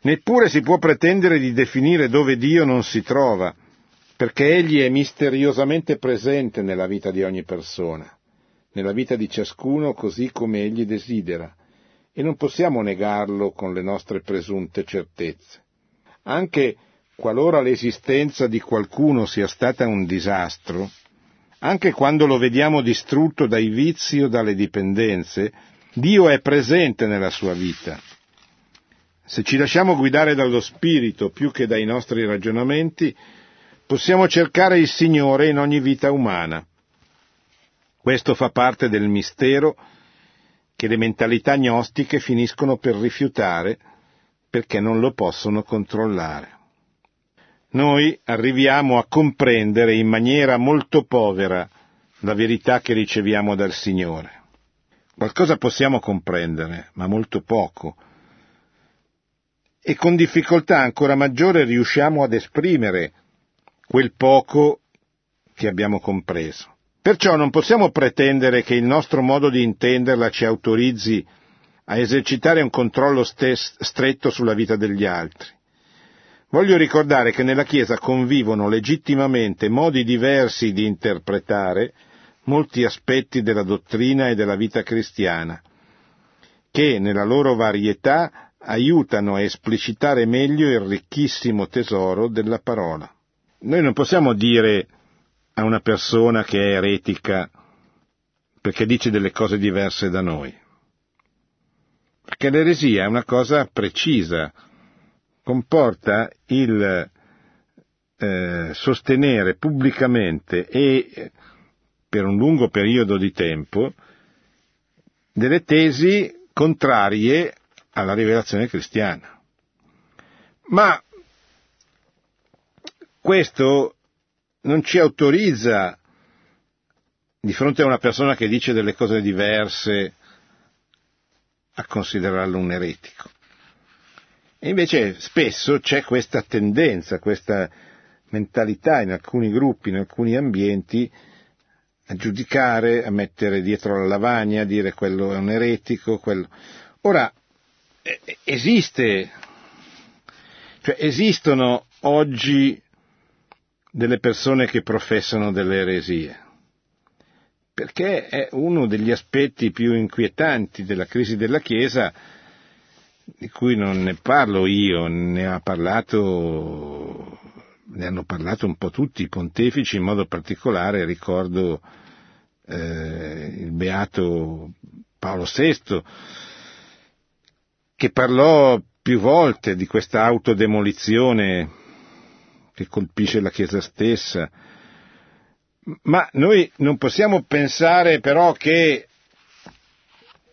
Neppure si può pretendere di definire dove Dio non si trova, perché Egli è misteriosamente presente nella vita di ogni persona, nella vita di ciascuno così come Egli desidera, e non possiamo negarlo con le nostre presunte certezze. Anche qualora l'esistenza di qualcuno sia stata un disastro, anche quando lo vediamo distrutto dai vizi o dalle dipendenze, Dio è presente nella sua vita. Se ci lasciamo guidare dallo Spirito più che dai nostri ragionamenti, possiamo cercare il Signore in ogni vita umana. Questo fa parte del mistero che le mentalità gnostiche finiscono per rifiutare perché non lo possono controllare. Noi arriviamo a comprendere in maniera molto povera la verità che riceviamo dal Signore. Qualcosa possiamo comprendere, ma molto poco, e con difficoltà ancora maggiore riusciamo ad esprimere quel poco che abbiamo compreso. Perciò non possiamo pretendere che il nostro modo di intenderla ci autorizzi a esercitare un controllo stes- stretto sulla vita degli altri. Voglio ricordare che nella Chiesa convivono legittimamente modi diversi di interpretare molti aspetti della dottrina e della vita cristiana, che nella loro varietà aiutano a esplicitare meglio il ricchissimo tesoro della parola. Noi non possiamo dire a una persona che è eretica perché dice delle cose diverse da noi, perché l'eresia è una cosa precisa, comporta il eh, sostenere pubblicamente e per un lungo periodo di tempo delle tesi contrarie alla rivelazione cristiana. Ma questo non ci autorizza, di fronte a una persona che dice delle cose diverse, a considerarlo un eretico. E invece spesso c'è questa tendenza, questa mentalità in alcuni gruppi, in alcuni ambienti, a giudicare, a mettere dietro la lavagna, a dire quello è un eretico, quello... Ora, esiste, cioè esistono oggi delle persone che professano delle eresie, perché è uno degli aspetti più inquietanti della crisi della Chiesa, di cui non ne parlo io, ne ha parlato, ne hanno parlato un po' tutti i pontefici, in modo particolare ricordo eh, il beato Paolo sesto, che parlò più volte di questa autodemolizione che colpisce la Chiesa stessa. Ma noi non possiamo pensare però che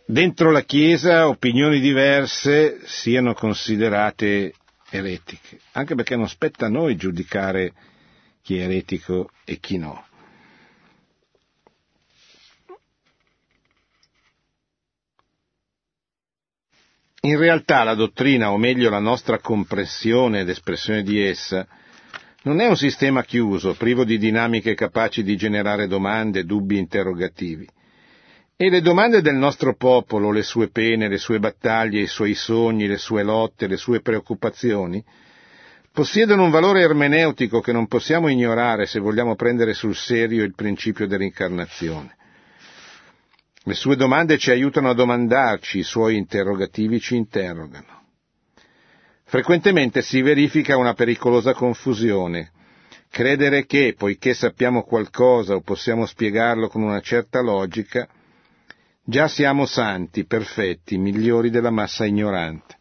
dentro la Chiesa opinioni diverse siano considerate eretiche, anche perché non spetta a noi giudicare chi è eretico e chi no. In realtà la dottrina, o meglio la nostra comprensione ed espressione di essa, non è un sistema chiuso, privo di dinamiche capaci di generare domande, dubbi, interrogativi. E le domande del nostro popolo, le sue pene, le sue battaglie, i suoi sogni, le sue lotte, le sue preoccupazioni, possiedono un valore ermeneutico che non possiamo ignorare se vogliamo prendere sul serio il principio dell'incarnazione. Le sue domande ci aiutano a domandarci, i suoi interrogativi ci interrogano. Frequentemente si verifica una pericolosa confusione. Credere che, poiché sappiamo qualcosa o possiamo spiegarlo con una certa logica, già siamo santi, perfetti, migliori della massa ignorante.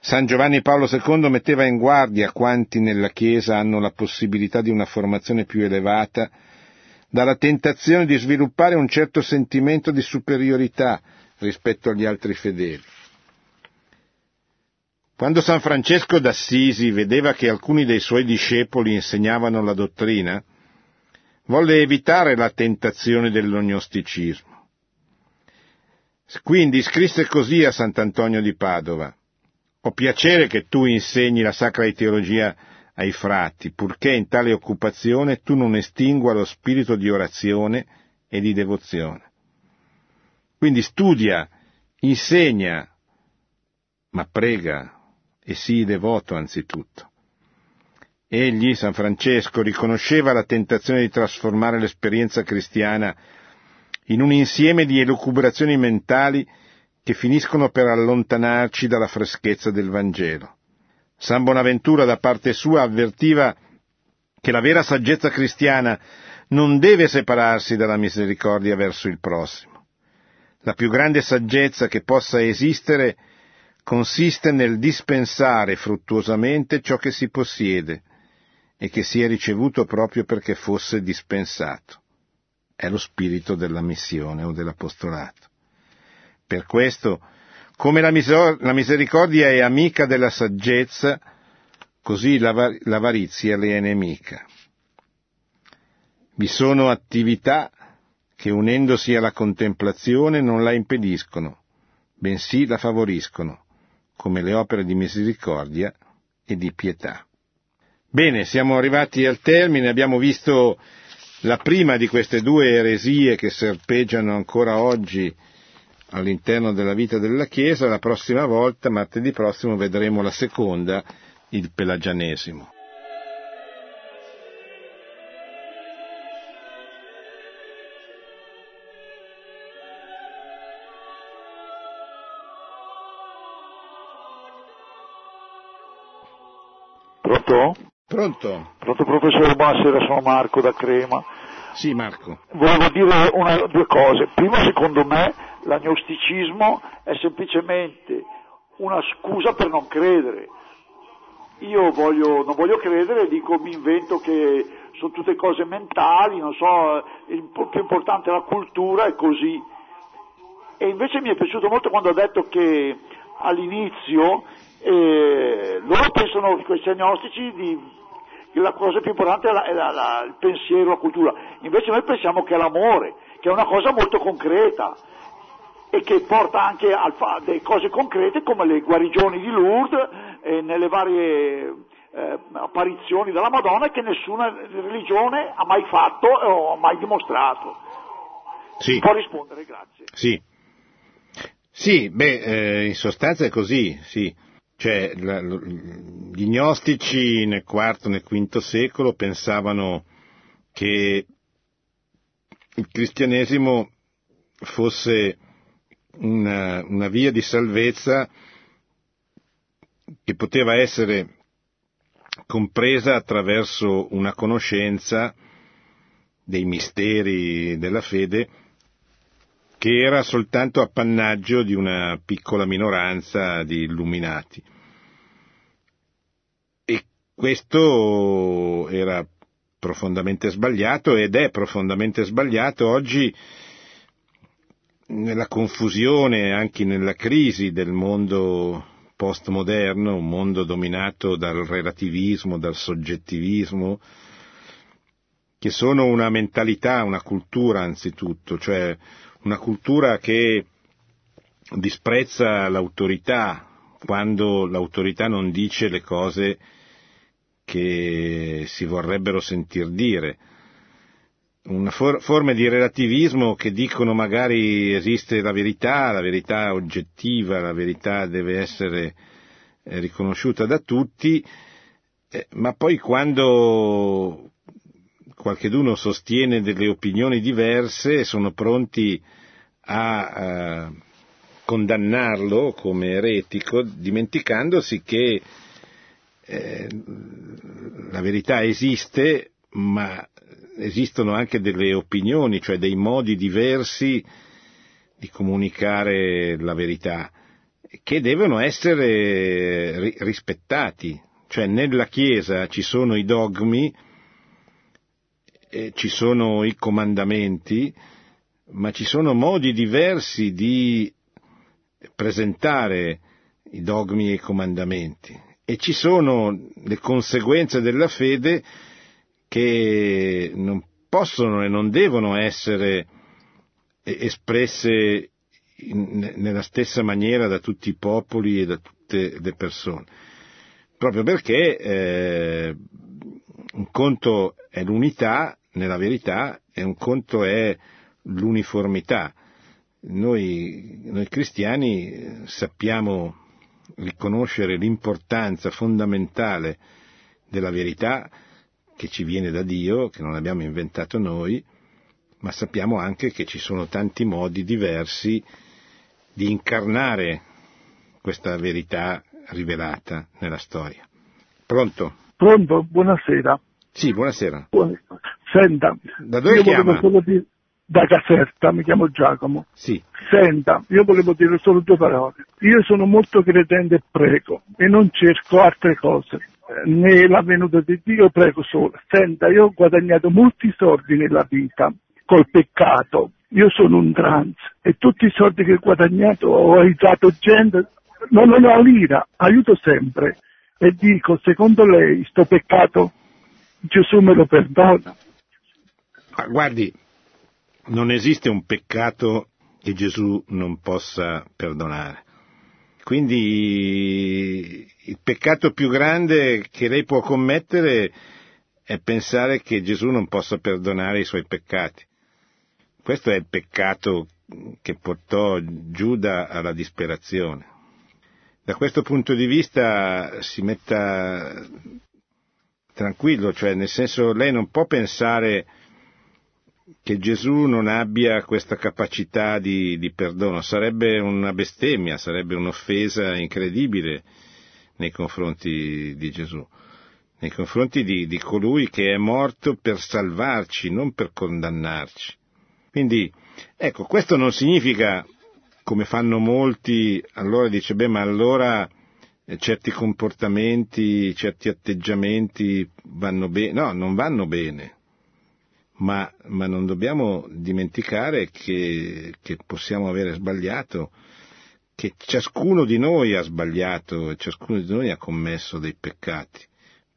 San Giovanni Paolo secondo metteva in guardia quanti nella Chiesa hanno la possibilità di una formazione più elevata dalla tentazione di sviluppare un certo sentimento di superiorità rispetto agli altri fedeli. Quando San Francesco d'Assisi vedeva che alcuni dei suoi discepoli insegnavano la dottrina, volle evitare la tentazione dell'ognosticismo. Quindi scrisse così a Sant'Antonio di Padova: «Ho piacere che tu insegni la sacra teologia ai frati, purché in tale occupazione tu non estingua lo spirito di orazione e di devozione». Quindi studia, insegna, ma prega e sii devoto anzitutto. Egli, San Francesco, riconosceva la tentazione di trasformare l'esperienza cristiana in un insieme di elucubrazioni mentali che finiscono per allontanarci dalla freschezza del Vangelo. San Bonaventura, da parte sua, avvertiva che la vera saggezza cristiana non deve separarsi dalla misericordia verso il prossimo. La più grande saggezza che possa esistere consiste nel dispensare fruttuosamente ciò che si possiede e che si è ricevuto proprio perché fosse dispensato. È lo spirito della missione o dell'apostolato. Per questo, come la, misor- la misericordia è amica della saggezza, così l'av- l'avarizia le è nemica. Vi sono attività che unendosi alla contemplazione non la impediscono, bensì la favoriscono, come le opere di misericordia e di pietà. Bene, siamo arrivati al termine, abbiamo visto la prima di queste due eresie che serpeggiano ancora oggi all'interno della vita della Chiesa. La prossima volta, martedì prossimo, vedremo la seconda, il pelagianesimo. Pronto? Pronto. Pronto, professore, buonasera, sono Marco da Crema. Sì, Marco. Volevo dire una, due cose. Prima, secondo me, l'agnosticismo è semplicemente una scusa per non credere. Io voglio, non voglio credere, dico, mi invento che sono tutte cose mentali, non so, il più importante è la cultura e così. E invece mi è piaciuto molto quando ha detto che all'inizio eh, loro pensano, questi agnostici, di, che la cosa più importante è, la, è la, la, il pensiero, la cultura. Invece noi pensiamo che è l'amore, che è una cosa molto concreta e che porta anche a delle cose concrete come le guarigioni di Lourdes e nelle varie eh, apparizioni della Madonna, che nessuna religione ha mai fatto o ha mai dimostrato. Sì. Può rispondere, grazie. Sì, sì, beh, eh, in sostanza è così, sì. Cioè, la, la, gli gnostici nel quarto, nel quinto secolo pensavano che il cristianesimo fosse Una, una via di salvezza che poteva essere compresa attraverso una conoscenza dei misteri della fede che era soltanto appannaggio di una piccola minoranza di illuminati, e questo era profondamente sbagliato ed è profondamente sbagliato oggi. Nella confusione, anche nella crisi del mondo postmoderno, un mondo dominato dal relativismo, dal soggettivismo, che sono una mentalità, una cultura anzitutto, cioè una cultura che disprezza l'autorità quando l'autorità non dice le cose che si vorrebbero sentir dire. Una for- forma di relativismo che dicono magari esiste la verità, la verità oggettiva, la verità deve essere eh, riconosciuta da tutti, eh, ma poi quando qualcheduno sostiene delle opinioni diverse sono pronti a eh, condannarlo come eretico, dimenticandosi che eh, la verità esiste, ma esistono anche delle opinioni, cioè dei modi diversi di comunicare la verità, che devono essere rispettati. Cioè nella Chiesa ci sono i dogmi, eh, ci sono i comandamenti, ma ci sono modi diversi di presentare i dogmi e i comandamenti, e ci sono le conseguenze della fede che non possono e non devono essere espresse in, nella stessa maniera da tutti i popoli e da tutte le persone, proprio perché eh, un conto è l'unità nella verità e un conto è l'uniformità. Noi, noi cristiani sappiamo riconoscere l'importanza fondamentale della verità, che ci viene da Dio, che non abbiamo inventato noi, ma sappiamo anche che ci sono tanti modi diversi di incarnare questa verità rivelata nella storia. Pronto? Pronto, buonasera. Sì, buonasera. Buonasera. Senta, da dove chiama? Dire, da Caserta, mi chiamo Giacomo. Sì. Senta, io volevo dire solo due parole. Io sono molto credente e prego, e non cerco altre cose. Nella venuta di Dio prego solo. Senta, io ho guadagnato molti soldi nella vita col peccato, io sono un trans e tutti i soldi che ho guadagnato ho aiutato gente, non ho una lira, aiuto sempre, e dico, secondo lei sto peccato Gesù me lo perdona? Ma guardi, Non esiste un peccato che Gesù non possa perdonare. Quindi il peccato più grande che lei può commettere è pensare che Gesù non possa perdonare i suoi peccati. Questo è il peccato che portò Giuda alla disperazione. Da questo punto di vista si metta tranquillo, cioè nel senso lei non può pensare che Gesù non abbia questa capacità di, di perdono, sarebbe una bestemmia, sarebbe un'offesa incredibile nei confronti di Gesù, nei confronti di, di colui che è morto per salvarci, non per condannarci. Quindi, ecco, questo non significa, come fanno molti, allora dice, beh, ma allora certi comportamenti, certi atteggiamenti vanno bene. No, non vanno bene. Ma, ma non dobbiamo dimenticare che, che possiamo avere sbagliato, che ciascuno di noi ha sbagliato e ciascuno di noi ha commesso dei peccati,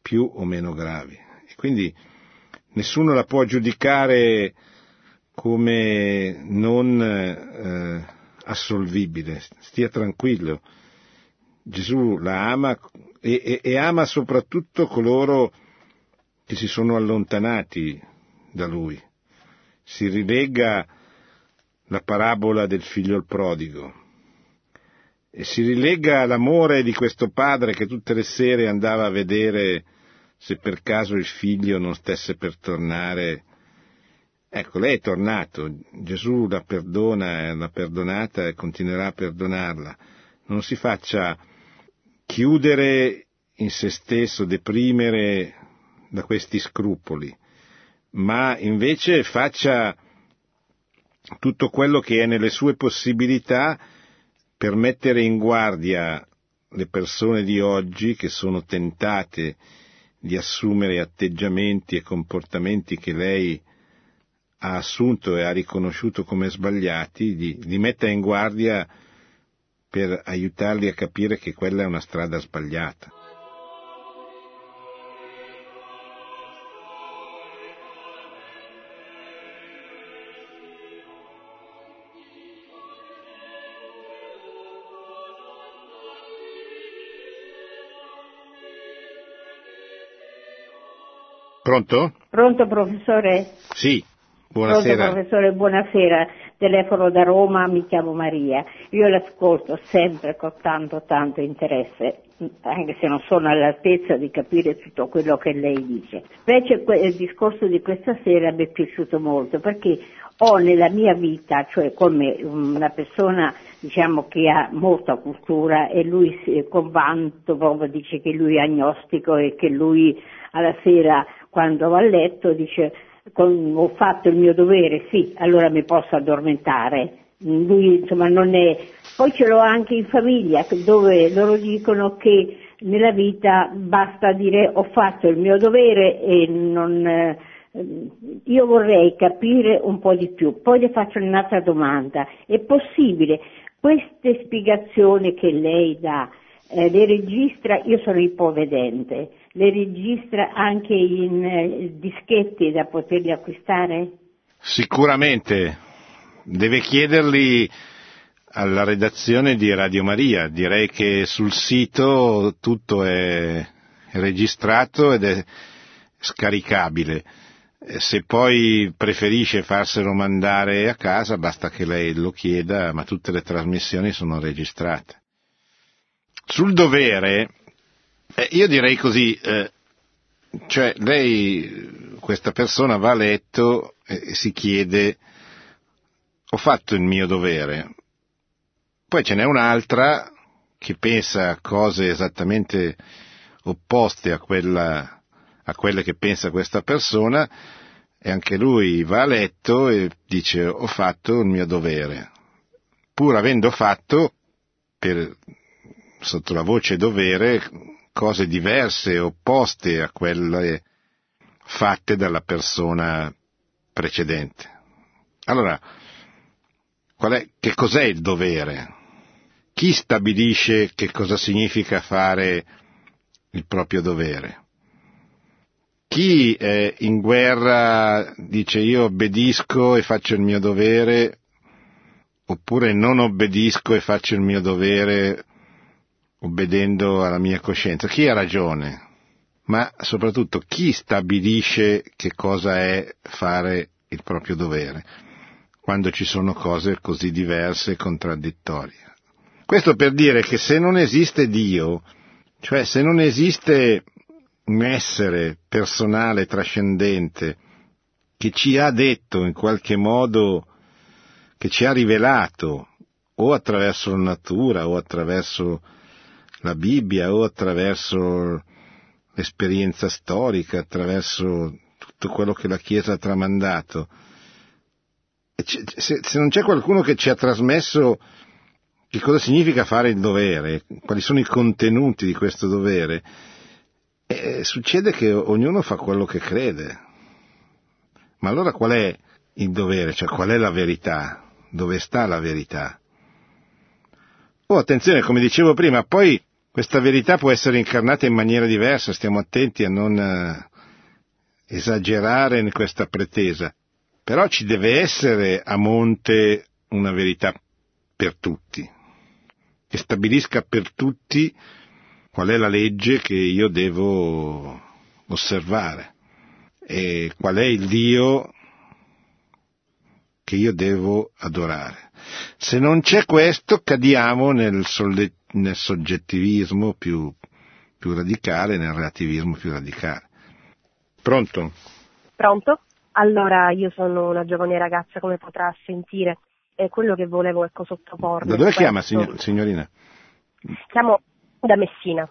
più o meno gravi. E quindi nessuno la può giudicare come non eh, assolvibile. Stia tranquillo. Gesù la ama e, e, e ama soprattutto coloro che si sono allontanati da lui. Si rilega la parabola del figlio il prodigo e si rilega l'amore di questo padre che tutte le sere andava a vedere se per caso il figlio non stesse per tornare. Ecco, lei è tornato, Gesù la perdona, l'ha perdonata e continuerà a perdonarla. Non si faccia chiudere in se stesso, deprimere da questi scrupoli, ma invece faccia tutto quello che è nelle sue possibilità per mettere in guardia le persone di oggi che sono tentate di assumere atteggiamenti e comportamenti che lei ha assunto e ha riconosciuto come sbagliati, di, di metta in guardia per aiutarli a capire che quella è una strada sbagliata. Pronto? Pronto, professore? Sì, buonasera. Pronto, professore, buonasera. Telefono da Roma, mi chiamo Maria. Io l'ascolto sempre con tanto, tanto interesse, anche se non sono all'altezza di capire tutto quello che lei dice. Invece il discorso di questa sera mi è piaciuto molto, perché ho nella mia vita, cioè come una persona, diciamo, che ha molta cultura, e lui con vanto proprio dice che lui è agnostico e che lui alla sera, quando va a letto, dice con, ho fatto il mio dovere, sì, allora mi posso addormentare. Lui, insomma, non è. Poi ce l'ho anche in famiglia, dove loro dicono che nella vita basta dire ho fatto il mio dovere e non. Eh, io vorrei capire un po' di più. Poi le faccio un'altra domanda: è possibile queste spiegazioni che lei dà? Eh, le registra, io sono ipovedente, le registra anche in eh, dischetti da poterli acquistare? Sicuramente, deve chiederli alla redazione di Radio Maria, direi che sul sito tutto è registrato ed è scaricabile, se poi preferisce farselo mandare a casa basta che lei lo chieda, ma tutte le trasmissioni sono registrate. Sul dovere, eh, io direi così, eh, cioè lei, questa persona va a letto e si chiede, ho fatto il mio dovere. Poi ce n'è un'altra che pensa cose esattamente opposte a quella, a quelle che pensa questa persona, e anche lui va a letto e dice, ho fatto il mio dovere, pur avendo fatto per... sotto la voce dovere, cose diverse, opposte a quelle fatte dalla persona precedente. Allora, qual è, che cos'è il dovere? Chi stabilisce che cosa significa fare il proprio dovere? Chi eh, in guerra dice io obbedisco e faccio il mio dovere, oppure non obbedisco e faccio il mio dovere obbedendo alla mia coscienza, chi ha ragione? Ma soprattutto chi stabilisce che cosa è fare il proprio dovere, quando ci sono cose così diverse e contraddittorie? Questo per dire che se non esiste Dio, cioè se non esiste un essere personale, trascendente, che ci ha detto in qualche modo, che ci ha rivelato, o attraverso la natura, o attraverso la Bibbia, o attraverso l'esperienza storica, attraverso tutto quello che la Chiesa ha tramandato, se non c'è qualcuno che ci ha trasmesso che cosa significa fare il dovere, quali sono i contenuti di questo dovere, Eh, succede che ognuno fa quello che crede. Ma allora qual è il dovere? Cioè qual è la verità? Dove sta la verità? Oh, attenzione, come dicevo prima, poi questa verità può essere incarnata in maniera diversa, stiamo attenti a non eh, esagerare in questa pretesa. Però ci deve essere a monte una verità per tutti, che stabilisca per tutti qual è la legge che io devo osservare e qual è il Dio che io devo adorare. Se non c'è questo, cadiamo nel, solle- nel soggettivismo più, più radicale, nel relativismo più radicale. Pronto? Pronto? Allora, io sono una giovane ragazza, come potrà sentire, e quello che volevo, ecco, sottoporre. Da dove chiama, signor- signorina? Chiamo... Da Messina.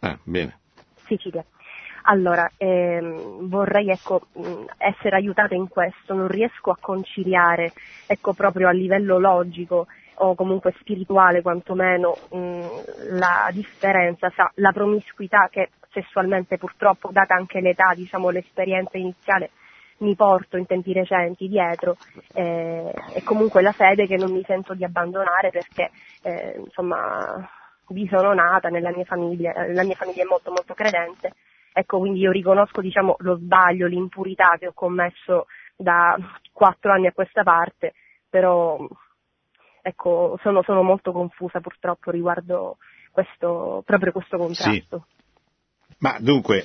Ah, bene. Sicilia. Allora, ehm, vorrei ecco essere aiutata in questo, non riesco a conciliare, ecco proprio a livello logico o comunque spirituale quantomeno, mh, la differenza, sa, la promiscuità che sessualmente purtroppo, data anche l'età, diciamo l'esperienza iniziale, mi porto in tempi recenti dietro, eh, e comunque la fede che non mi sento di abbandonare perché, eh, insomma... vi sono nata nella mia famiglia, la mia famiglia è molto molto credente, ecco, quindi io riconosco, diciamo, lo sbaglio, l'impurità che ho commesso da quattro anni a questa parte, però ecco, sono, sono molto confusa purtroppo riguardo questo, proprio questo contrasto. Sì. Ma dunque,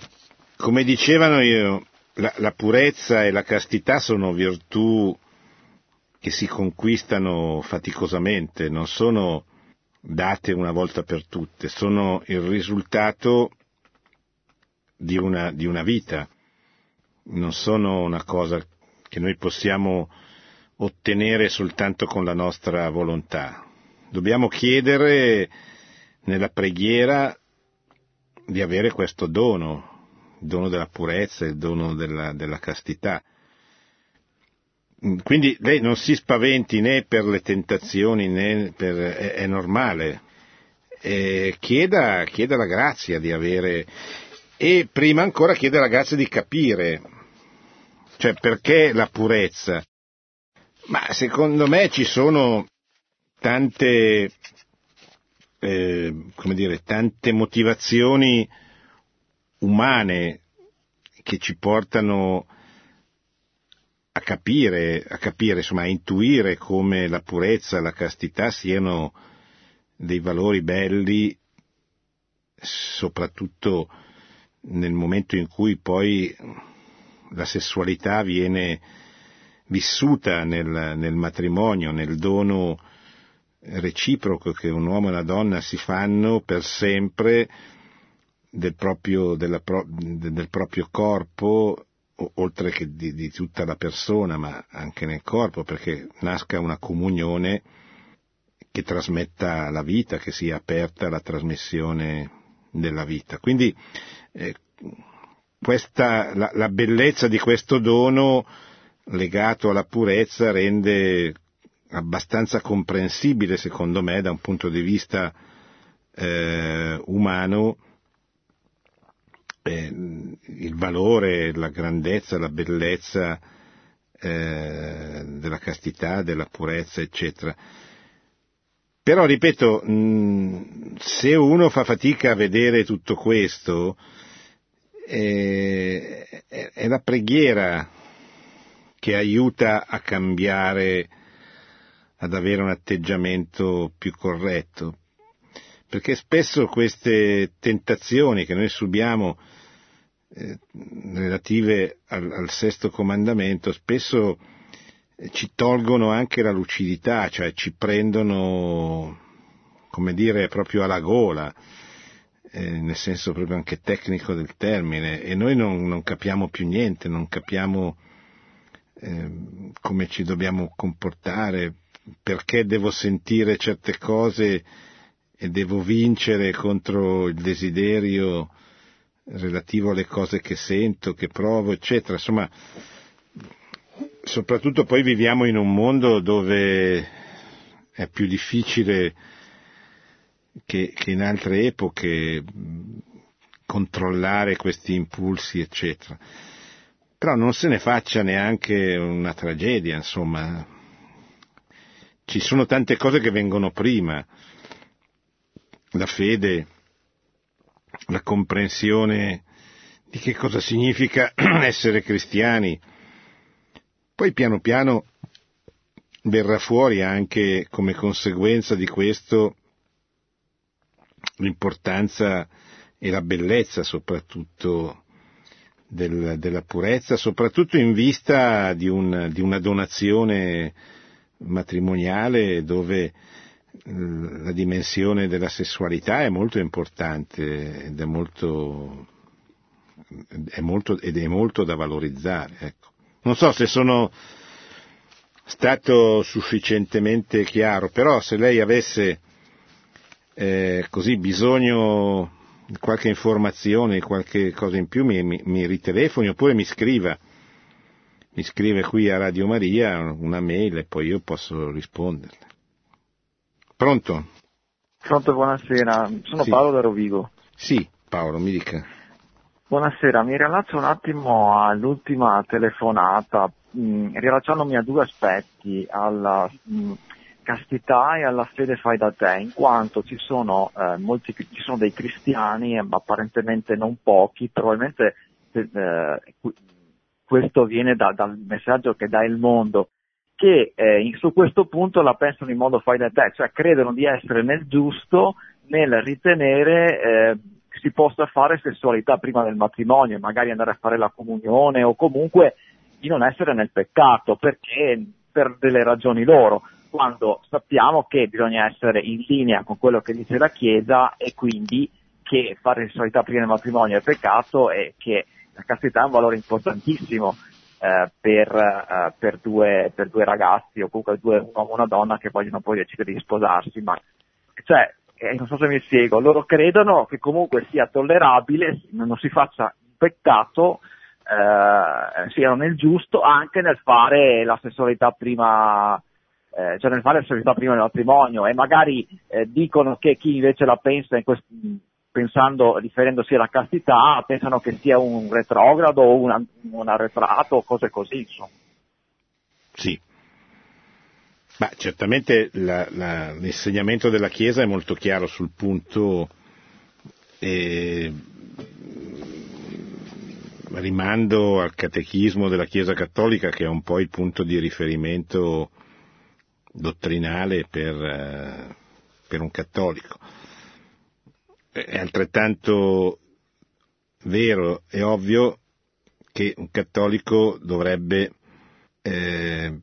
come dicevano io, la, la purezza e la castità sono virtù che si conquistano faticosamente, non sono date una volta per tutte, sono il risultato di una, di una vita, non sono una cosa che noi possiamo ottenere soltanto con la nostra volontà. Dobbiamo chiedere nella preghiera di avere questo dono, il dono della purezza, il dono della, della castità. Quindi lei non si spaventi né per le tentazioni, né per, è, è normale, eh, chieda, chieda la grazia di avere, e prima ancora chieda la grazia di capire, cioè perché la purezza? Ma secondo me ci sono tante, eh, come dire, tante motivazioni umane che ci portano a capire, a capire, insomma, a intuire come la purezza, la castità siano dei valori belli, soprattutto nel momento in cui poi la sessualità viene vissuta nel, nel matrimonio, nel dono reciproco che un uomo e una donna si fanno per sempre del proprio, della pro, del proprio corpo, oltre che di, di tutta la persona, ma anche nel corpo, perché nasca una comunione che trasmetta la vita, che sia aperta alla trasmissione della vita. Quindi eh, questa, la, la bellezza di questo dono legato alla purezza rende abbastanza comprensibile, secondo me, da un punto di vista eh, umano, Eh, il valore, la grandezza, la bellezza eh, della castità, della purezza, eccetera. Però, ripeto, mh, se uno fa fatica a vedere tutto questo, eh, è la preghiera che aiuta a cambiare, ad avere un atteggiamento più corretto, perché spesso queste tentazioni che noi subiamo eh, relative al, al sesto comandamento spesso ci tolgono anche la lucidità, cioè ci prendono, come dire, proprio alla gola, eh, nel senso proprio anche tecnico del termine, e noi non, non capiamo più niente, non capiamo eh, come ci dobbiamo comportare, perché devo sentire certe cose e devo vincere contro il desiderio relativo alle cose che sento, che provo, eccetera. Insomma, soprattutto poi viviamo in un mondo dove è più difficile che, che in altre epoche controllare questi impulsi, eccetera. Però non se ne faccia neanche una tragedia, insomma. Ci sono tante cose che vengono prima: la fede, la comprensione di che cosa significa essere cristiani. Poi piano piano verrà fuori anche come conseguenza di questo l'importanza e la bellezza soprattutto del, della purezza, soprattutto in vista di, un, di una donazione matrimoniale dove la dimensione della sessualità è molto importante ed è molto, è molto, ed è molto da valorizzare, ecco. Non so se sono stato sufficientemente chiaro, però se lei avesse eh, così bisogno di qualche informazione, qualche cosa in più, mi, mi, mi ritelefoni oppure mi scriva, mi scrive qui a Radio Maria una mail e poi io posso risponderle. Pronto? Pronto, buonasera, sono sì. Paolo da Rovigo. Sì, Paolo, mi dica. Buonasera, mi riallaccio un attimo all'ultima telefonata, mh, riallacciandomi a due aspetti, alla mh, castità e alla fede fai da te, in quanto ci sono, eh, molti, ci sono dei cristiani, ma apparentemente non pochi, probabilmente eh, questo viene da, dal messaggio che dà il mondo, che eh, su questo punto la pensano in modo fai da te, cioè credono di essere nel giusto nel ritenere... Eh, si possa fare sessualità prima del matrimonio, magari andare a fare la comunione o comunque di non essere nel peccato, perché per delle ragioni loro, quando sappiamo che bisogna essere in linea con quello che dice la Chiesa e quindi che fare sessualità prima del matrimonio è peccato e che la castità è un valore importantissimo eh, per, eh, per, due, per due ragazzi o comunque due, un uomo e una donna che vogliono poi decidere di sposarsi, ma cioè Eh, non so se mi spiego, loro credono che comunque sia tollerabile, non si faccia un peccato, eh, siano nel giusto anche nel fare la sessualità prima, eh, cioè nel fare la sessualità prima del matrimonio, e magari eh, dicono che chi invece la pensa in quest- pensando, riferendosi alla castità, pensano che sia un retrogrado o una, un arretrato o cose così, insomma. Sì. Ma certamente la, la, l'insegnamento della Chiesa è molto chiaro sul punto e rimando al Catechismo della Chiesa Cattolica, che è un po' il punto di riferimento dottrinale per, per un cattolico. È altrettanto vero e ovvio che un cattolico dovrebbe... Eh,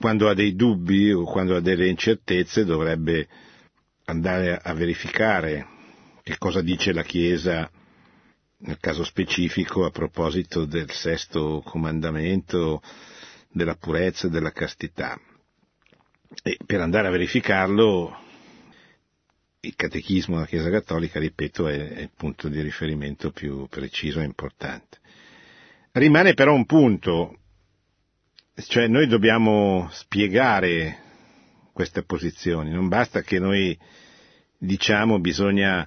quando ha dei dubbi o quando ha delle incertezze dovrebbe andare a verificare che cosa dice la Chiesa nel caso specifico a proposito del sesto comandamento, della purezza e della castità, e per andare a verificarlo il Catechismo della Chiesa Cattolica, ripeto, è, è il punto di riferimento più preciso e importante. Rimane però un punto, cioè noi dobbiamo spiegare queste posizioni, non basta che noi diciamo bisogna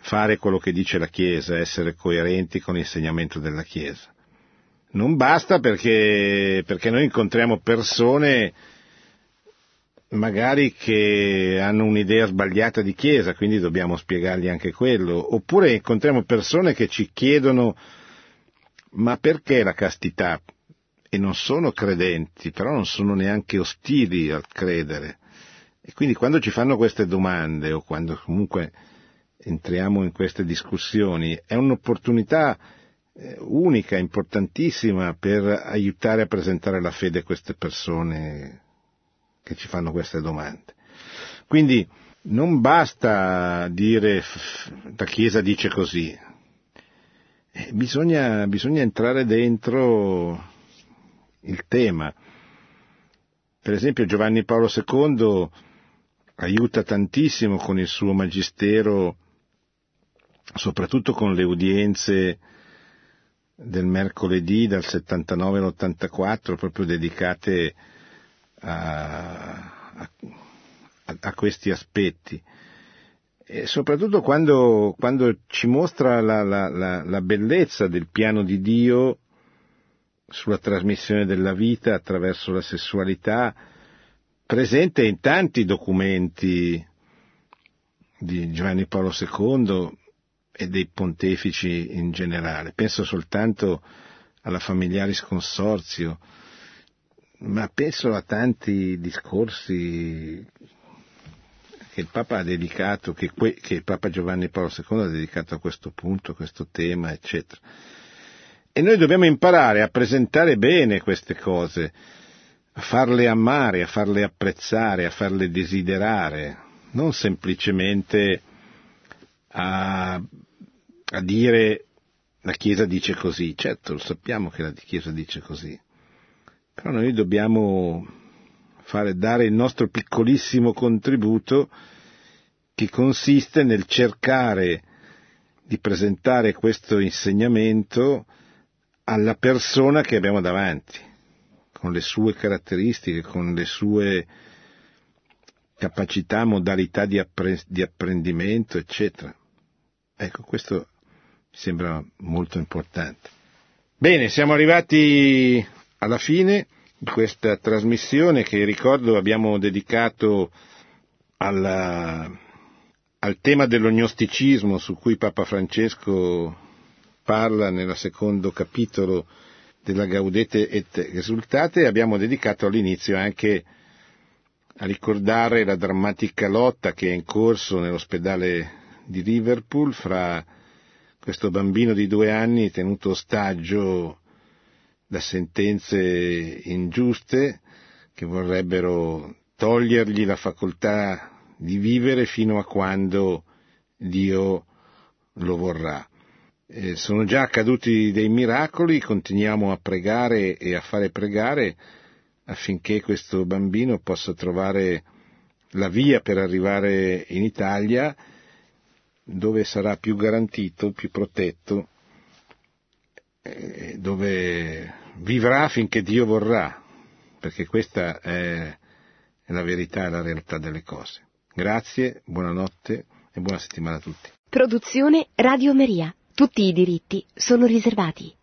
fare quello che dice la Chiesa, essere coerenti con l'insegnamento della Chiesa. Non basta perché, perché noi incontriamo persone magari che hanno un'idea sbagliata di Chiesa, quindi dobbiamo spiegargli anche quello. Oppure incontriamo persone che ci chiedono: ma perché la castità? E non sono credenti, però non sono neanche ostili al credere. E quindi quando ci fanno queste domande, o quando comunque entriamo in queste discussioni, è un'opportunità unica, importantissima, per aiutare a presentare la fede a queste persone che ci fanno queste domande. Quindi non basta dire la Chiesa dice così, bisogna, bisogna entrare dentro il tema. Per esempio Giovanni Paolo secondo aiuta tantissimo con il suo magistero, soprattutto con le udienze del mercoledì dal settantanove all'ottantaquattro, proprio dedicate a, a, a questi aspetti, e soprattutto quando, quando ci mostra la, la, la, la bellezza del piano di Dio sulla trasmissione della vita attraverso la sessualità, presente in tanti documenti di Giovanni Paolo secondo e dei pontefici in generale. Penso soltanto alla Familiaris Consortio, ma penso a tanti discorsi che il Papa ha dedicato, che, que, che il Papa Giovanni Paolo secondo ha dedicato a questo punto, a questo tema, eccetera. E noi dobbiamo imparare a presentare bene queste cose, a farle amare, a farle apprezzare, a farle desiderare, non semplicemente a, a dire la Chiesa dice così. Certo, lo sappiamo che la Chiesa dice così, però noi dobbiamo fare, dare il nostro piccolissimo contributo, che consiste nel cercare di presentare questo insegnamento alla persona che abbiamo davanti, con le sue caratteristiche, con le sue capacità, modalità di, appre- di apprendimento, eccetera. Ecco, questo mi sembra molto importante. Bene, siamo arrivati alla fine di questa trasmissione che, ricordo, abbiamo dedicato alla, al tema dell'ognosticismo, su cui Papa Francesco parla nel secondo capitolo della Gaudete et exsultate. Abbiamo dedicato all'inizio anche a ricordare la drammatica lotta che è in corso nell'ospedale di Liverpool fra questo bambino di due anni tenuto ostaggio da sentenze ingiuste che vorrebbero togliergli la facoltà di vivere fino a quando Dio lo vorrà. Eh, sono già accaduti dei miracoli, continuiamo a pregare e a fare pregare affinché questo bambino possa trovare la via per arrivare in Italia, dove sarà più garantito, più protetto, eh, dove vivrà finché Dio vorrà, perché questa è la verità e la realtà delle cose. Grazie, buonanotte e buona settimana a tutti. Produzione Radio Maria. Tutti i diritti sono riservati.